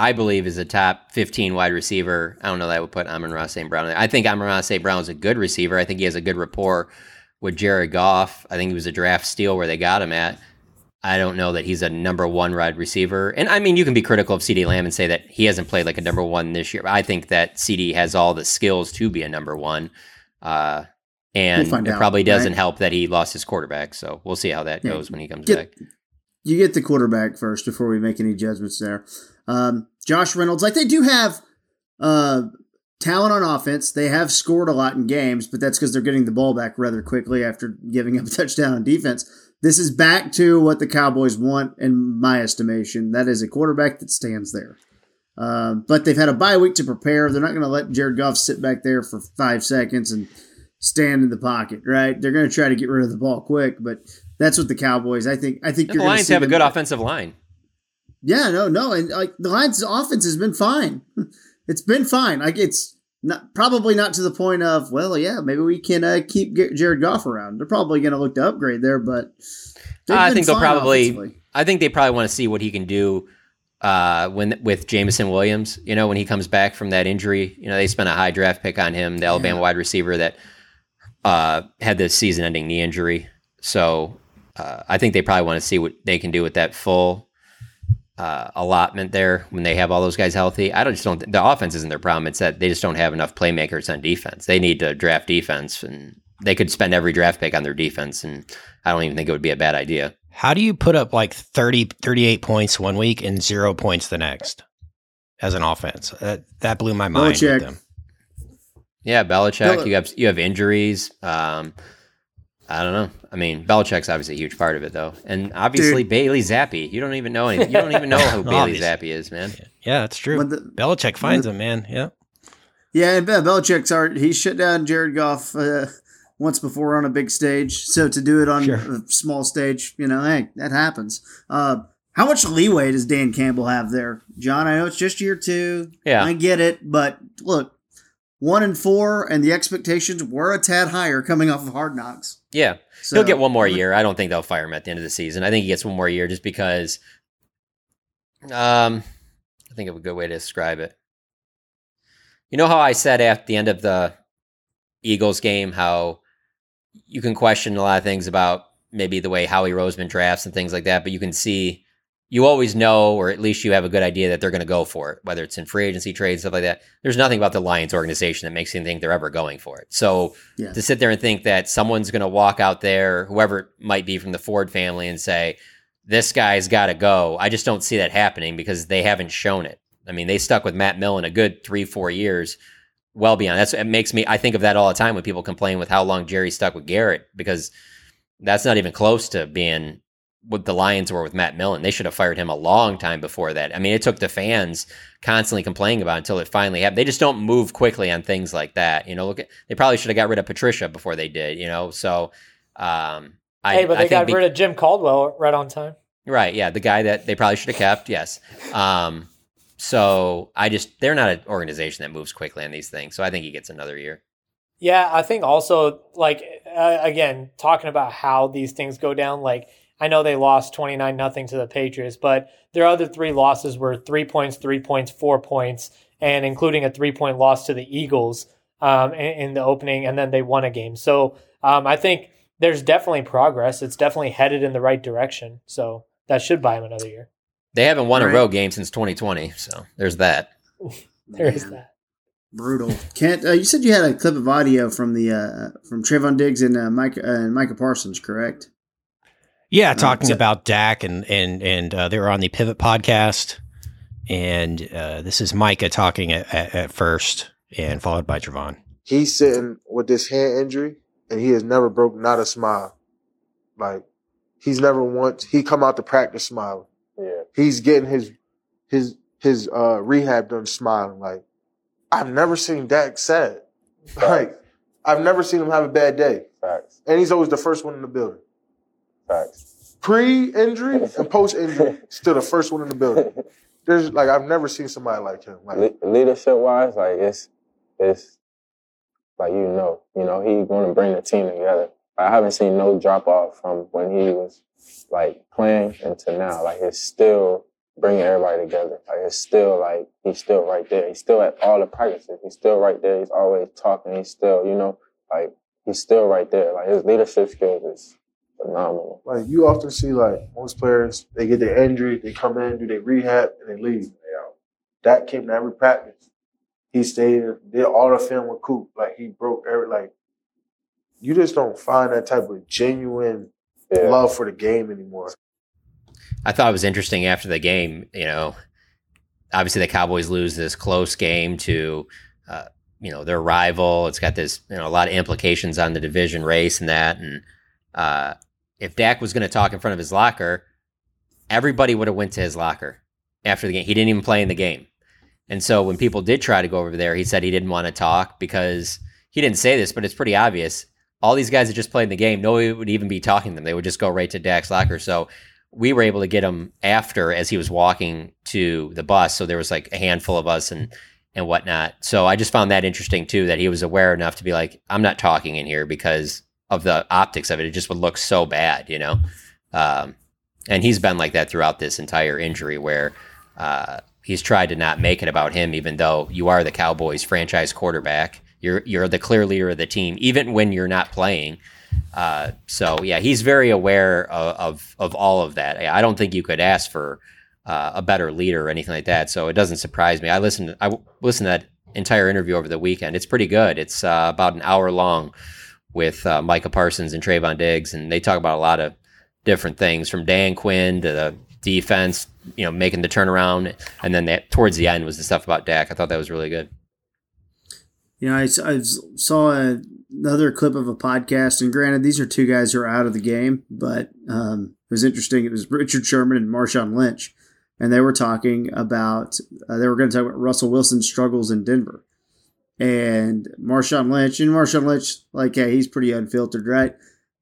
I believe is a top fifteen wide receiver. I don't know that I would put Amon-Ra Saint Brown in there. I think Amon-Ra Saint Brown is a good receiver. I think he has a good rapport with Jared Goff. I think he was a draft steal where they got him at. I don't know that he's a number one wide receiver. And I mean, you can be critical of CeeDee Lamb and say that he hasn't played like a number one this year. I think that CeeDee has all the skills to be a number one. Uh, And we'll it out, probably doesn't right? help that he lost his quarterback. So we'll see how that yeah. goes when he comes get, back. You get the quarterback first before we make any judgments there. Um, Josh Reynolds, like they do have uh, talent on offense. They have scored a lot in games, but that's because they're getting the ball back rather quickly after giving up a touchdown on defense. This is back to what the Cowboys want, in my estimation. That is a quarterback that stands there. Uh, but they've had a bye week to prepare. They're not going to let Jared Goff sit back there for five seconds and stand in the pocket, right? They're going to try to get rid of the ball quick, but that's what the Cowboys, I think I think you're the Lions have a good offensive line. Yeah, no, no. And like the Lions' offense has been fine. It's been fine. Like it's not probably not to the point of, well, yeah, maybe we can uh, keep Jared Goff around. They're probably going to look to upgrade there, but uh, I think they'll probably I think they probably want to see what he can do uh, when with Jameson Williams, you know, when he comes back from that injury. You know, they spent a high draft pick on him, the Alabama yeah. wide receiver that Uh, had this season-ending knee injury, so uh, I think they probably want to see what they can do with that full uh, allotment there when they have all those guys healthy. I don't just don't. Th- the offense isn't their problem; it's that they just don't have enough playmakers on defense. They need to draft defense, and they could spend every draft pick on their defense. And I don't even think it would be a bad idea. How do you put up like thirty, thirty-eight points one week and zero points the next as an offense? That that blew my mind. With them. Yeah, Belichick, Belichick, you have you have injuries. Um, I don't know. I mean, Belichick's obviously a huge part of it, though. And obviously, Dude. Bailey Zappi. You don't even know anything. You don't even know who Bailey Zappi is, man. Yeah, that's true. The, Belichick finds the, him, man. Yeah. Yeah, and Belichick's art. He shut down Jared Goff uh, once before on a big stage. So to do it on sure. a small stage, you know, hey, that happens. Uh, how much leeway does Dan Campbell have there, John? I know it's just year two. Yeah. I get it. But look. One and four, and the expectations were a tad higher coming off of Hard Knocks. Yeah. So, he'll get one more year. I don't think they'll fire him at the end of the season. I think he gets one more year just because um, I think of a good way to describe it. You know how I said at the end of the Eagles game how you can question a lot of things about maybe the way Howie Roseman drafts and things like that, but you can see, you always know, or at least you have a good idea that they're going to go for it, whether it's in free agency trades, stuff like that. There's nothing about the Lions organization that makes me think they're ever going for it. So yeah. to sit there and think that someone's going to walk out there, whoever it might be from the Ford family, and say, this guy's got to go. I just don't see that happening because they haven't shown it. I mean, they stuck with Matt Millen a good three, four years, well beyond. That's what it makes me, I think of that all the time when people complain with how long Jerry stuck with Garrett, because that's not even close to being what the Lions were with Matt Millen. They should have fired him a long time before that. I mean, it took the fans constantly complaining about it until it finally happened. They just don't move quickly on things like that. You know, look at, they probably should have got rid of Patricia before they did, you know? So, um, I, hey, but they I got think rid be- of Jim Caldwell right on time. Right. Yeah. The guy that they probably should have kept. Yes. Um, so I just, they're not an organization that moves quickly on these things. So I think he gets another year. Yeah. I think also like, uh, again, talking about how these things go down, like, I know they lost twenty-nine nothing to the Patriots, but their other three losses were three points, three points, four points, and including a three-point loss to the Eagles um, in the opening, and then they won a game. So um, I think there's definitely progress. It's definitely headed in the right direction, so that should buy them another year. They haven't won right. a road game since twenty twenty, so there's that. there is that. Brutal. Kent, uh, you said you had a clip of audio from the uh, from Trayvon Diggs and uh, Mike uh, and Micah Parsons, correct? Yeah, talking about Dak, and and and uh, they were on the Pivot podcast, and uh, this is Micah talking at, at, at first, and followed by Trayvon. He's sitting with this hand injury, and he has never broke not a smile. Like he's never once he come out to practice smiling. Yeah, he's getting his his his uh, rehab done smiling. Like I've never seen Dak sad. Facts. Like I've never seen him have a bad day. Facts. And he's always the first one in the building. Facts. Pre-injury and post-injury, still the first one in the building. There's like I've never seen somebody like him. Like Le- leadership-wise, like it's it's like you know, you know, he's going to bring the team together. I haven't seen no drop off from when he was like playing until now. Like it's still bringing everybody together. Like it's still like he's still right there. He's still at all the practices. He's still right there. He's always talking. He's still, you know, like he's still right there. Like his leadership skills is phenomenal. Like you often see, like most players, they get their injury, they come in, do their rehab, and they leave. They out. Dak came to every practice. He stayed, did all the film with Coop. Like he broke every, like you just don't find that type of genuine yeah. love for the game anymore. I thought it was interesting after the game, you know, obviously the Cowboys lose this close game to, uh, you know, their rival. It's got this, you know, a lot of implications on the division race and that. And uh, if Dak was going to talk in front of his locker, everybody would have went to his locker after the game. He didn't even play in the game. And so when people did try to go over there, he said he didn't want to talk because he didn't say this, but it's pretty obvious. All these guys that just played in the game, nobody would even be talking to them. They would just go right to Dak's locker. So we were able to get him after as he was walking to the bus. So there was like a handful of us and, and whatnot. So I just found that interesting too, that he was aware enough to be like, I'm not talking in here because of the optics of it. It just would look so bad, you know? Um, and he's been like that throughout this entire injury where, uh, he's tried to not make it about him, even though you are the Cowboys franchise quarterback. You're you're the clear leader of the team, even when you're not playing. Uh, so, yeah, he's very aware of, of, of all of that. I don't think you could ask for uh, a better leader or anything like that. So it doesn't surprise me. I listened, I listened to that entire interview over the weekend. It's pretty good. It's uh, about an hour long with uh, Micah Parsons and Trayvon Diggs, and they talk about a lot of different things, from Dan Quinn to the defense, you know, making the turnaround, and then that towards the end was the stuff about Dak. I thought that was really good. You know, I, I saw a, another clip of a podcast, and granted, these are two guys who are out of the game, but um, it was interesting. It was Richard Sherman and Marshawn Lynch, and they were talking about uh, they were going to talk about Russell Wilson's struggles in Denver, and Marshawn Lynch and Marshawn Lynch, like, hey, he's pretty unfiltered, right?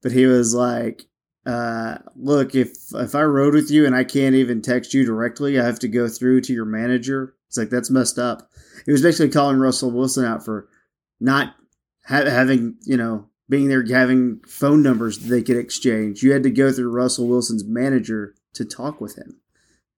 But he was like, Uh, look, if if I rode with you and I can't even text you directly, I have to go through to your manager. It's like, that's messed up. He was basically calling Russell Wilson out for not ha- having, you know, being there, having phone numbers that they could exchange. You had to go through Russell Wilson's manager to talk with him.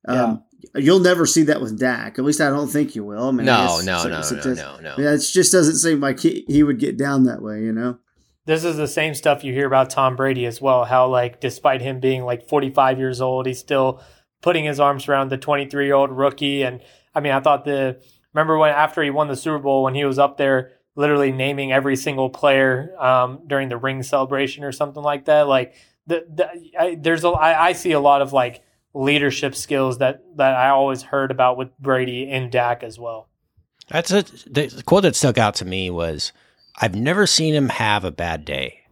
Yeah. Um, you'll never see that with Dak. At least I don't think you will. I mean, no, no, no, no, no, no. Yeah, it just doesn't seem like he, he would get down that way, you know? This is the same stuff you hear about Tom Brady as well, how, like, despite him being, like, forty-five years old, he's still putting his arms around the twenty-three-year-old rookie. And, I mean, I thought the – remember when after he won the Super Bowl, when he was up there literally naming every single player um, during the ring celebration or something like that? Like, the, the, I, there's a, I, I see a lot of, like, leadership skills that, that I always heard about with Brady and Dak as well. That's a, the quote that stuck out to me was – I've never seen him have a bad day.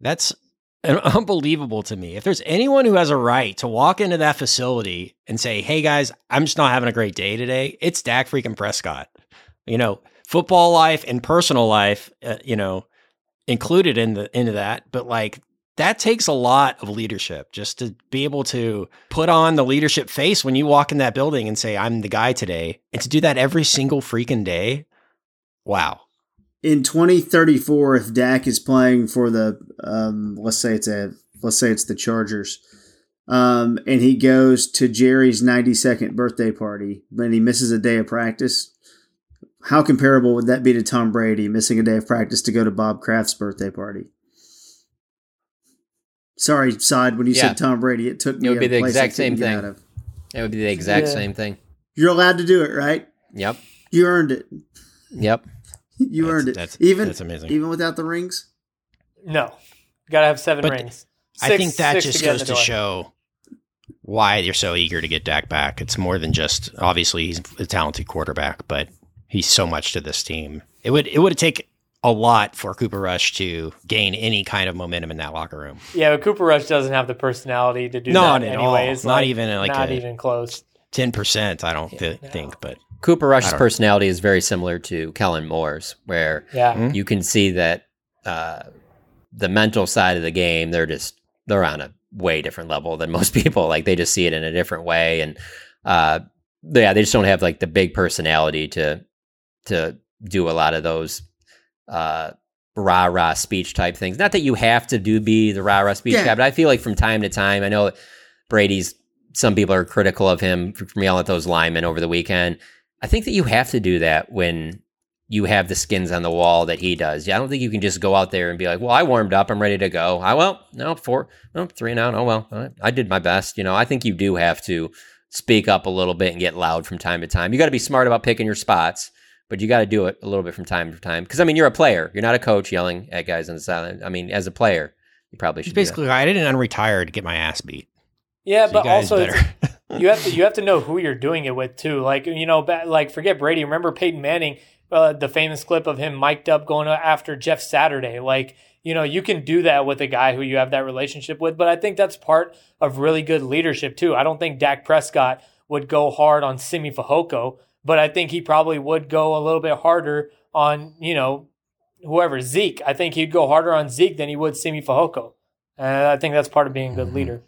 That's unbelievable to me. If there's anyone who has a right to walk into that facility and say, hey, guys, I'm just not having a great day today, it's Dak freaking Prescott. You know, football life and personal life, uh, you know, included in the into that. But, like, that takes a lot of leadership just to be able to put on the leadership face when you walk in that building and say, I'm the guy today. And to do that every single freaking day, wow. In twenty thirty-four, if Dak is playing for the um, let's say it's a let's say it's the Chargers, um, and he goes to Jerry's ninety-second birthday party, then he misses a day of practice. How comparable would that be to Tom Brady missing a day of practice to go to Bob Kraft's birthday party? Sorry, Saad, when you yeah. said Tom Brady, it took me. It would be the exact same thing. It would be the exact yeah. same thing. You're allowed to do it, right? Yep. You earned it. Yep. You that's, earned it. That's, even, that's amazing. Even without the rings? No. Got to have seven but rings. Six, I think that just to goes to show why you're so eager to get Dak back. It's more than just, obviously, he's a talented quarterback, but he's so much to this team. It would it would take a lot for Cooper Rush to gain any kind of momentum in that locker room. Yeah, but Cooper Rush doesn't have the personality to do not that anyways. Not like, even like Not a, even close. ten percent, I don't th- yeah, no. think, but... Cooper Rush's personality is very similar to Kellen Moore's, where yeah. you can see that uh, the mental side of the game, they're just, they're on a way different level than most people. Like, they just see it in a different way. And uh, yeah, they just don't have, like, the big personality to to do a lot of those uh, rah-rah speech type things. Not that you have to do be the rah-rah speech yeah. guy, but I feel like from time to time, I know Brady's, some people are critical of him from yelling at those linemen over the weekend. I think that you have to do that when you have the skins on the wall that he does. Yeah, I don't think you can just go out there and be like, well, I warmed up. I'm ready to go. I well, no, four, no, three and out. Oh, well, right. I did my best. You know, I think you do have to speak up a little bit and get loud from time to time. You got to be smart about picking your spots, but you got to do it a little bit from time to time. Because, I mean, you're a player. You're not a coach yelling at guys on the sideline. I mean, as a player, you probably should. It's basically, I didn't unretire to get my ass beat. Yeah, so but you also you have to you have to know who you're doing it with too. Like, you know, back, like forget Brady. Remember Peyton Manning, uh, the famous clip of him mic'd up going after Jeff Saturday. Like, you know, you can do that with a guy who you have that relationship with. But I think that's part of really good leadership too. I don't think Dak Prescott would go hard on Simi Fehoko, but I think he probably would go a little bit harder on, you know, whoever, Zeke. I think he'd go harder on Zeke than he would Simi Fehoko. And I think that's part of being a good mm-hmm. leader.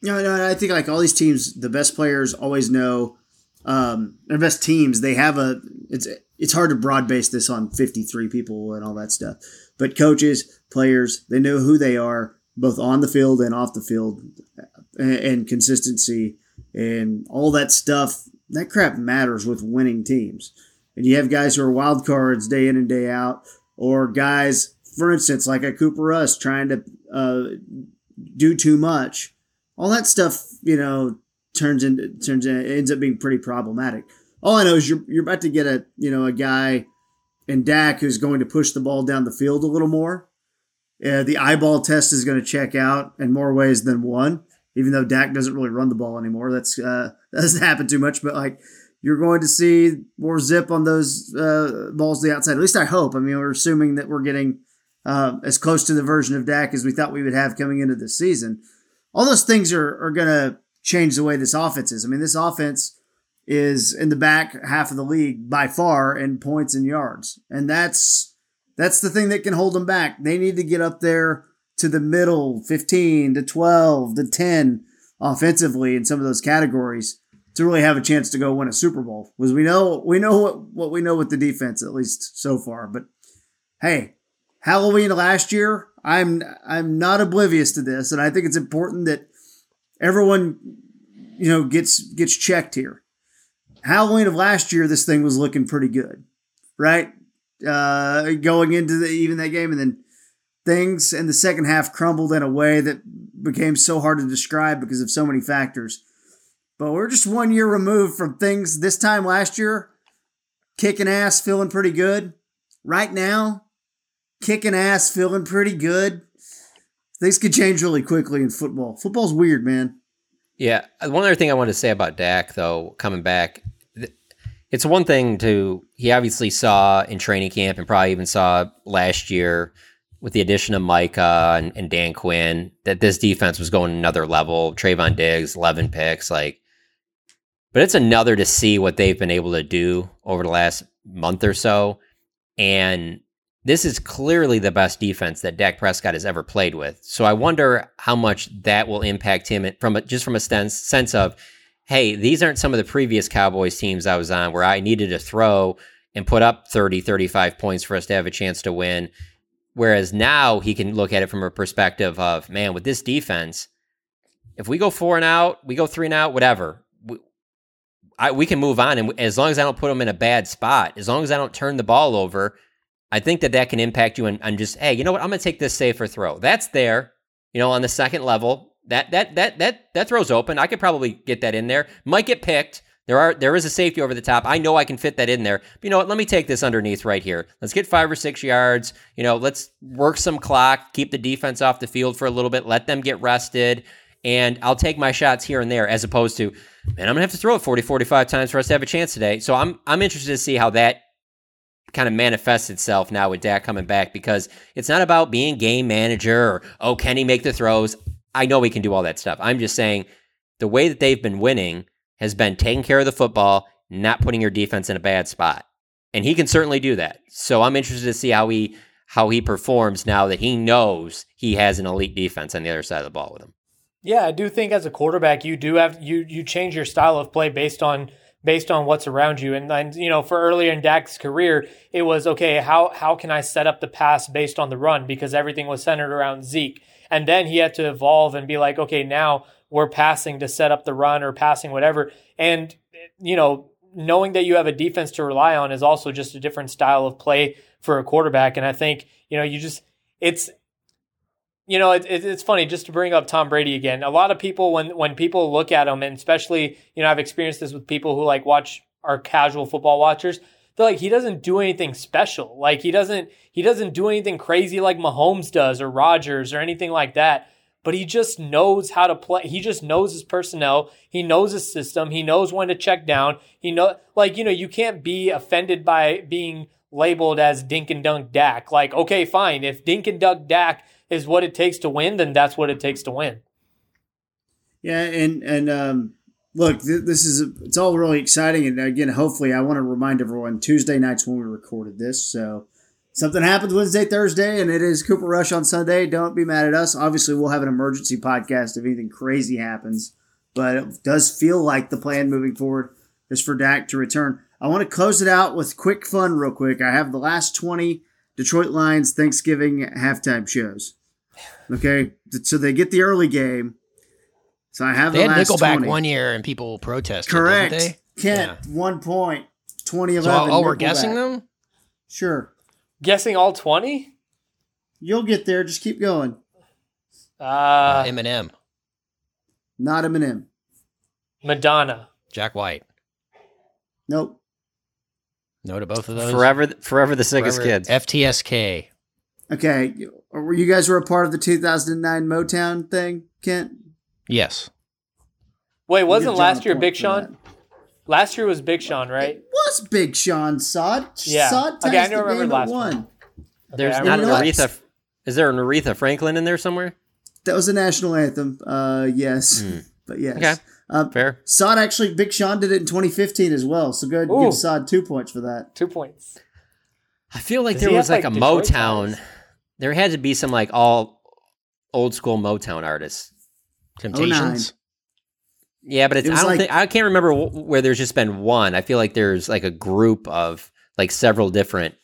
No, no, I think like all these teams, the best players always know, um, their best teams, they have a, it's it's hard to broad base this on fifty-three people and all that stuff. But coaches, players, they know who they are, both on the field and off the field, and, and consistency and all that stuff. That crap matters with winning teams. And you have guys who are wild cards day in and day out, or guys, for instance, like a Cooper Rush trying to uh, do too much. All that stuff, you know, turns into turns into, ends up being pretty problematic. All I know is you're you're about to get a you know a guy in Dak who's going to push the ball down the field a little more. Uh, the eyeball test is going to check out in more ways than one. Even though Dak doesn't really run the ball anymore, that's uh, that doesn't happen too much. But like you're going to see more zip on those uh, balls to the outside. At least I hope. I mean, we're assuming that we're getting uh, as close to the version of Dak as we thought we would have coming into this season. All those things are, are going to change the way this offense is. I mean, this offense is in the back half of the league by far in points and yards. And that's that's the thing that can hold them back. They need to get up there to the middle, fifteen to twelve to ten offensively in some of those categories to really have a chance to go win a Super Bowl. Because we know we know what, what we know with the defense, at least so far. But, hey, Halloween last year, I'm I'm not oblivious to this, and I think it's important that everyone, you know, gets gets checked here. Halloween of last year, this thing was looking pretty good, right? Uh, going into the, even that game, and then things in the second half crumbled in a way that became so hard to describe because of so many factors. But we're just one year removed from things this time last year, kicking ass, feeling pretty good. Right now, kicking ass, feeling pretty good. Things could change really quickly in football. Football's weird, man. Yeah. One other thing I wanted to say about Dak, though, coming back, it's one thing to, he obviously saw in training camp and probably even saw last year with the addition of Micah and, and Dan Quinn, that this defense was going another level. Trayvon Diggs, eleven picks, like, but it's another to see what they've been able to do over the last month or so. And this is clearly the best defense that Dak Prescott has ever played with. So I wonder how much that will impact him from a, just from a sense of, hey, these aren't some of the previous Cowboys teams I was on where I needed to throw and put up thirty, thirty-five points for us to have a chance to win. Whereas now he can look at it from a perspective of, man, with this defense, if we go four and out, we go three and out, whatever, we, I, we can move on. And as long as I don't put them in a bad spot, as long as I don't turn the ball over, I think that that can impact you and, and just, hey, you know what? I'm going to take this safer throw. That's there, you know, on the second level. That that that that that throw's open. I could probably get that in there. Might get picked. There are there is a safety over the top. I know I can fit that in there. But you know what? Let me take this underneath right here. Let's get five or six yards. You know, let's work some clock. Keep the defense off the field for a little bit. Let them get rested. And I'll take my shots here and there as opposed to, man, I'm going to have to throw it forty, forty-five times for us to have a chance today. So I'm I'm interested to see how that kind of manifests itself now with Dak coming back, because it's not about being game manager or, oh, can he make the throws? I know he can do all that stuff. I'm just saying the way that they've been winning has been taking care of the football, not putting your defense in a bad spot. And he can certainly do that. So I'm interested to see how he how he performs now that he knows he has an elite defense on the other side of the ball with him. Yeah, I do think as a quarterback, you do have you you change your style of play based on based on what's around you. And then, you know, for earlier in Dak's career, it was, okay, how, how can I set up the pass based on the run? Because everything was centered around Zeke. And then he had to evolve and be like, okay, now we're passing to set up the run or passing whatever. And, you know, knowing that you have a defense to rely on is also just a different style of play for a quarterback. And I think, you know, you just, it's, you know, it, it, it's funny just to bring up Tom Brady again. A lot of people, when when people look at him, and especially, you know, I've experienced this with people who like watch, are casual football watchers. that like he doesn't do anything special. Like he doesn't he doesn't do anything crazy like Mahomes does or Rodgers or anything like that. But he just knows how to play. He just knows his personnel. He knows his system. He knows when to check down. He know, like, you know, you can't be offended by being labeled as dink and dunk Dak. Like, okay, fine. If dink and dunk Dak is what it takes to win, then that's what it takes to win. Yeah, and and um, look, th- this is a, it's all really exciting. And again, hopefully, I want to remind everyone Tuesday night's when we recorded this. So something happens Wednesday, Thursday, and it is Cooper Rush on Sunday. Don't be mad at us. Obviously, we'll have an emergency podcast if anything crazy happens. But it does feel like the plan moving forward is for Dak to return. I want to close it out with quick fun real quick. I have the last twenty Detroit Lions Thanksgiving halftime shows. Okay, so they get the early game. So I have they the last They had Nickelback twenty. One year and people protested, Correct. Didn't they? Kent, yeah. One point, twenty eleven. So, oh, Nickelback. We're guessing them? Sure. Guessing all twenty? You'll get there. Just keep going. Uh, uh, Eminem. Not Eminem. Madonna. Jack White. Nope. No to both of those? Forever forever the Sickest forever. Kids. F T S K. Okay. You guys were a part of the two thousand nine Motown thing, Kent? Yes. Wait, wasn't last year Big Sean? Last year was Big Sean, right? It was Big Sean, Sod. Yeah. Sod okay, I don't remember last one. one. There's okay, not an Aretha. Is there an Aretha Franklin in there somewhere? That was a national anthem. Uh, yes. Mm. But yes. Okay. Um, Fair. Sod actually, Big Sean did it in twenty fifteen as well. So go ahead and Ooh. give Sod two points for that. Two points. I feel like Does there was like, like a Detroit Motown. Guys? There had to be some like all old school Motown artists. Temptations. oh nine. Yeah, but it's, it I don't like, think I can't remember where there's just been one. I feel like there's like a group of like several different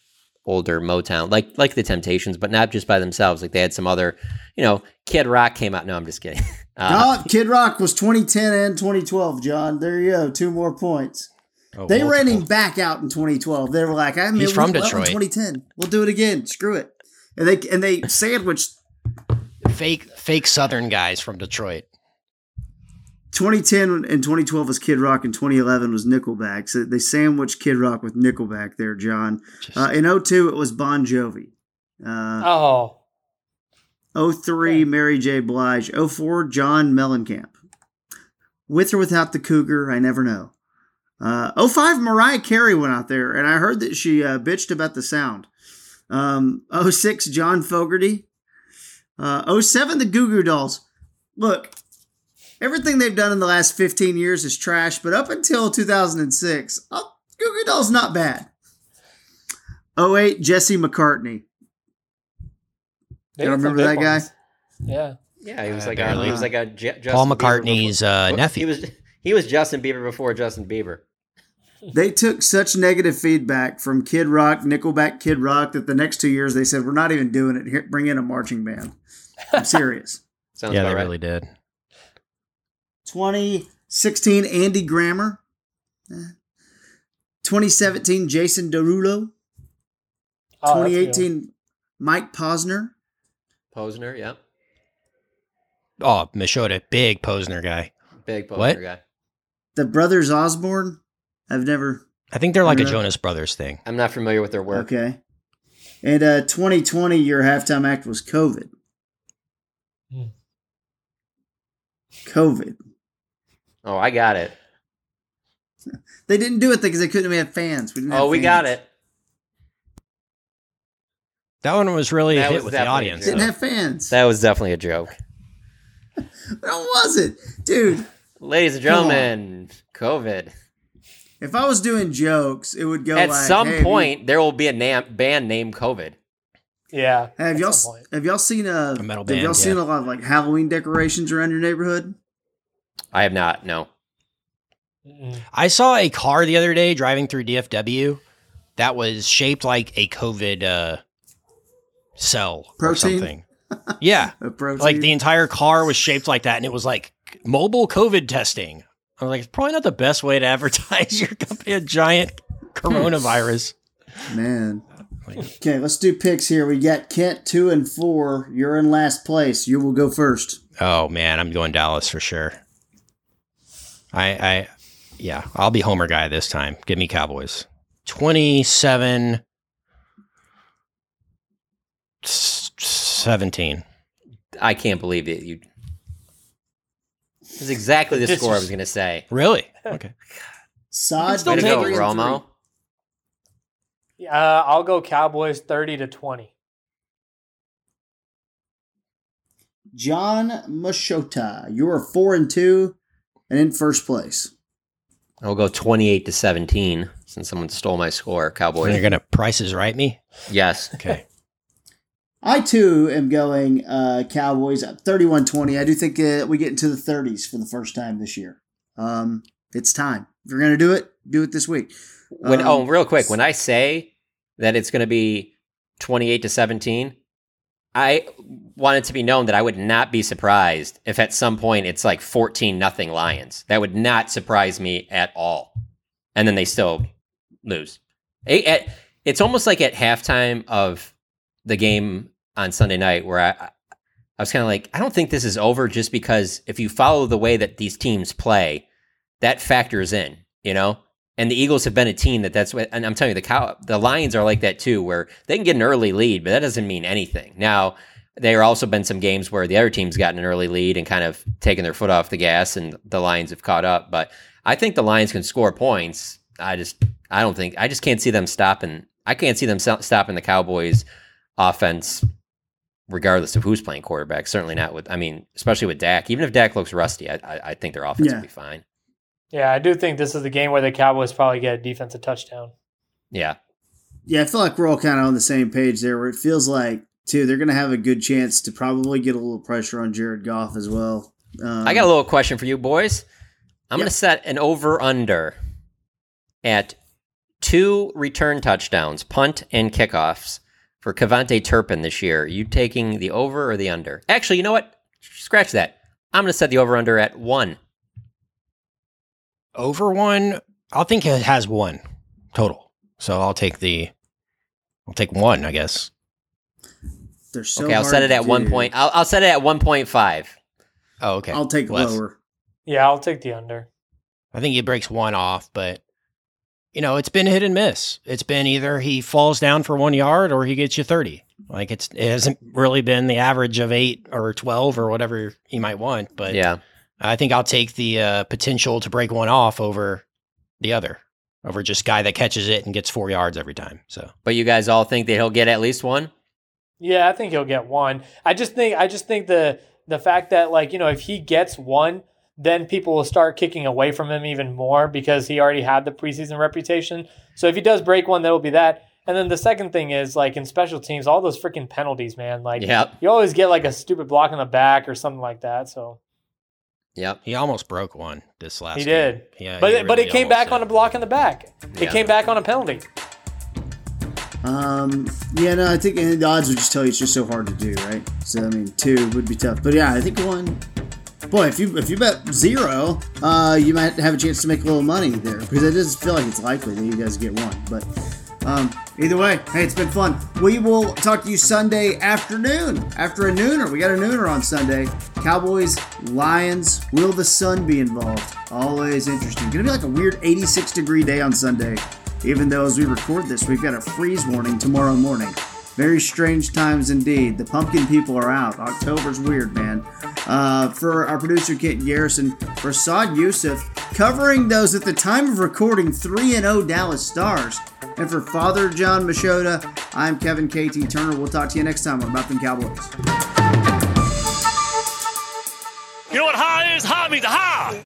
older Motown, like like the Temptations, but not just by themselves. Like they had some other, you know, Kid Rock came out. No, I'm just kidding. Uh, no, Kid Rock was twenty ten and twenty twelve. John, there you go, two more points. Oh, they ran him back out in twenty twelve. They were like, I mean, he's from Detroit. twenty ten, we'll do it again. Screw it, and they and they sandwiched. Fake fake Southern guys from Detroit. twenty ten and twenty twelve was Kid Rock, and twenty eleven was Nickelback. So they sandwiched Kid Rock with Nickelback there, John. Uh, in oh two, it was Bon Jovi. Uh, oh. oh three, yeah. Mary J. Blige. oh four, John Mellencamp. With or without the Cougar, I never know. Uh, oh five, Mariah Carey went out there, and I heard that she uh, bitched about the sound. Um, oh six, John Fogerty. Uh, oh seven, the Goo Goo Dolls. Look, everything they've done in the last fifteen years is trash, but up until two thousand six, oh, Goo Goo Dolls not bad. oh eight, Jesse McCartney. They you don't remember that ones. guy? Yeah, yeah, he was uh, like a, he was like a J- Justin Paul McCartney's uh, nephew. He was he was Justin Bieber before Justin Bieber. They took such negative feedback from Kid Rock, Nickelback, Kid Rock, that the next two years they said, we're not even doing it. Here, bring in a marching band. I'm serious. Sounds yeah, about they right. really did. twenty sixteen, Andy Grammer. twenty seventeen, Jason Derulo. Oh, twenty eighteen, Mike Posner. Posner, yeah. Oh, Machota, big Posner guy. Big Posner what? guy. The Brothers Osborne. I've never... I think they're like a Jonas Brothers thing. I'm not familiar with their work. Okay. And uh, twenty twenty, your halftime act was COVID. Mm. COVID. Oh, I got it. They didn't do it because they couldn't have had fans. We didn't have oh, we fans. got it. That one was really that a hit was with the audience. Didn't have fans. That was definitely a joke. What was it? Dude. Ladies and gentlemen, COVID. If I was doing jokes, it would go At like, some hey, point, you, there will be a nam- band named COVID. Yeah. Have y'all have y'all seen a, a metal band? Have y'all yeah. seen a lot of like Halloween decorations around your neighborhood? I have not. No. Mm-mm. I saw a car the other day driving through D F W that was shaped like a COVID uh, cell protein? or something. Yeah, like the entire car was shaped like that, and it was like mobile COVID testing. I'm like, it's probably not the best way to advertise your company, a giant coronavirus. Man. Okay, let's do picks here. We got Kent two and four. You're in last place. You will go first. Oh, man, I'm going Dallas for sure. I, I yeah, I'll be Homer guy this time. Give me Cowboys. twenty-seven seventeen. I can't believe it. You. This is exactly the score I was going to say. Really? Okay. Sod. Still take go, Romo. Yeah, uh, I'll go Cowboys thirty to twenty. John Machota, you are four and two, and in first place. I'll go twenty-eight to seventeen since someone stole my score. Cowboys. And you're gonna Price is Right me? Yes. Okay. I, too, am going uh, Cowboys up thirty-one twenty. I do think uh, we get into the thirties for the first time this year. Um, it's time. If you're going to do it, do it this week. Um, when Oh, real quick. When I say that it's going to be twenty-eight to seventeen, I want it to be known that I would not be surprised if at some point it's like fourteen nothing Lions. That would not surprise me at all. And then they still lose. It's almost like at halftime of the game on Sunday night where I I was kind of like, I don't think this is over, just because if you follow the way that these teams play, that factors in, you know? And the Eagles have been a team that that's what, and I'm telling you, the cow, the Lions are like that too, where they can get an early lead, but that doesn't mean anything. Now, there have also been some games where the other team's gotten an early lead and kind of taken their foot off the gas, and the Lions have caught up. But I think the Lions can score points. I just, I don't think, I just can't see them stopping. I can't see them stopping the Cowboys offense, regardless of who's playing quarterback. Certainly not with, I mean, especially with Dak. Even if Dak looks rusty, I, I, I think their offense yeah. will be fine. Yeah, I do think this is the game where the Cowboys probably get a defensive touchdown. Yeah. Yeah, I feel like we're all kind of on the same page there, where it feels like, too, they're going to have a good chance to probably get a little pressure on Jared Goff as well. Um, I got a little question for you, boys. I'm yeah. going to set an over-under at two return touchdowns, punt and kickoffs, for Kevontae Turpin this year. Are you taking the over or the under? Actually, you know what? Scratch that. I'm going to set the over-under at one. Over one? I think it has one total. So I'll take the, I'll take one, I guess. They're so okay, I'll set it at do. one point. I'll, I'll set it at one point five. Oh, okay. I'll take Less. lower. Yeah, I'll take the under. I think he breaks one off, but you know, it's been hit and miss. It's been either he falls down for one yard or he gets you thirty. Like it's it hasn't really been the average of eight or twelve or whatever you might want. But yeah, I think I'll take the uh, potential to break one off over the other, over just guy that catches it and gets four yards every time. So, but you guys all think that he'll get at least one? Yeah, I think he'll get one. I just think I just think the the fact that, like, you know, if he gets one, then people will start kicking away from him even more because he already had the preseason reputation. So if he does break one, that'll be that. And then the second thing is, like, in special teams, all those freaking penalties, man. Like, yep. you always get, like, a stupid block in the back or something like that, so. Yep. He almost broke one this last He did. Game. Yeah, but, he really but it came back did. on a block in the back. It yep. came back on a penalty. Um. Yeah, no, I think and the odds would just tell you it's just so hard to do, right? So, I mean, two would be tough. But, yeah, I think one... Boy, if you if you bet zero, uh, you might have a chance to make a little money there, because it does feel like it's likely that you guys get one. But um, either way, hey, it's been fun. We will talk to you Sunday afternoon after a nooner. We got a nooner on Sunday. Cowboys, Lions. Will the sun be involved? Always interesting. Going to be like a weird eighty-six degree day on Sunday, even though as we record this, we've got a freeze warning tomorrow morning. Very strange times indeed. The pumpkin people are out. October's weird, man. Uh, for our producer, Kent Garrison, for Saad Youssef, covering those at the time of recording three and oh Dallas Stars, and for Father John Machota, I'm Kevin K T Turner. We'll talk to you next time on About Them Cowboys. You know what high is? High means high!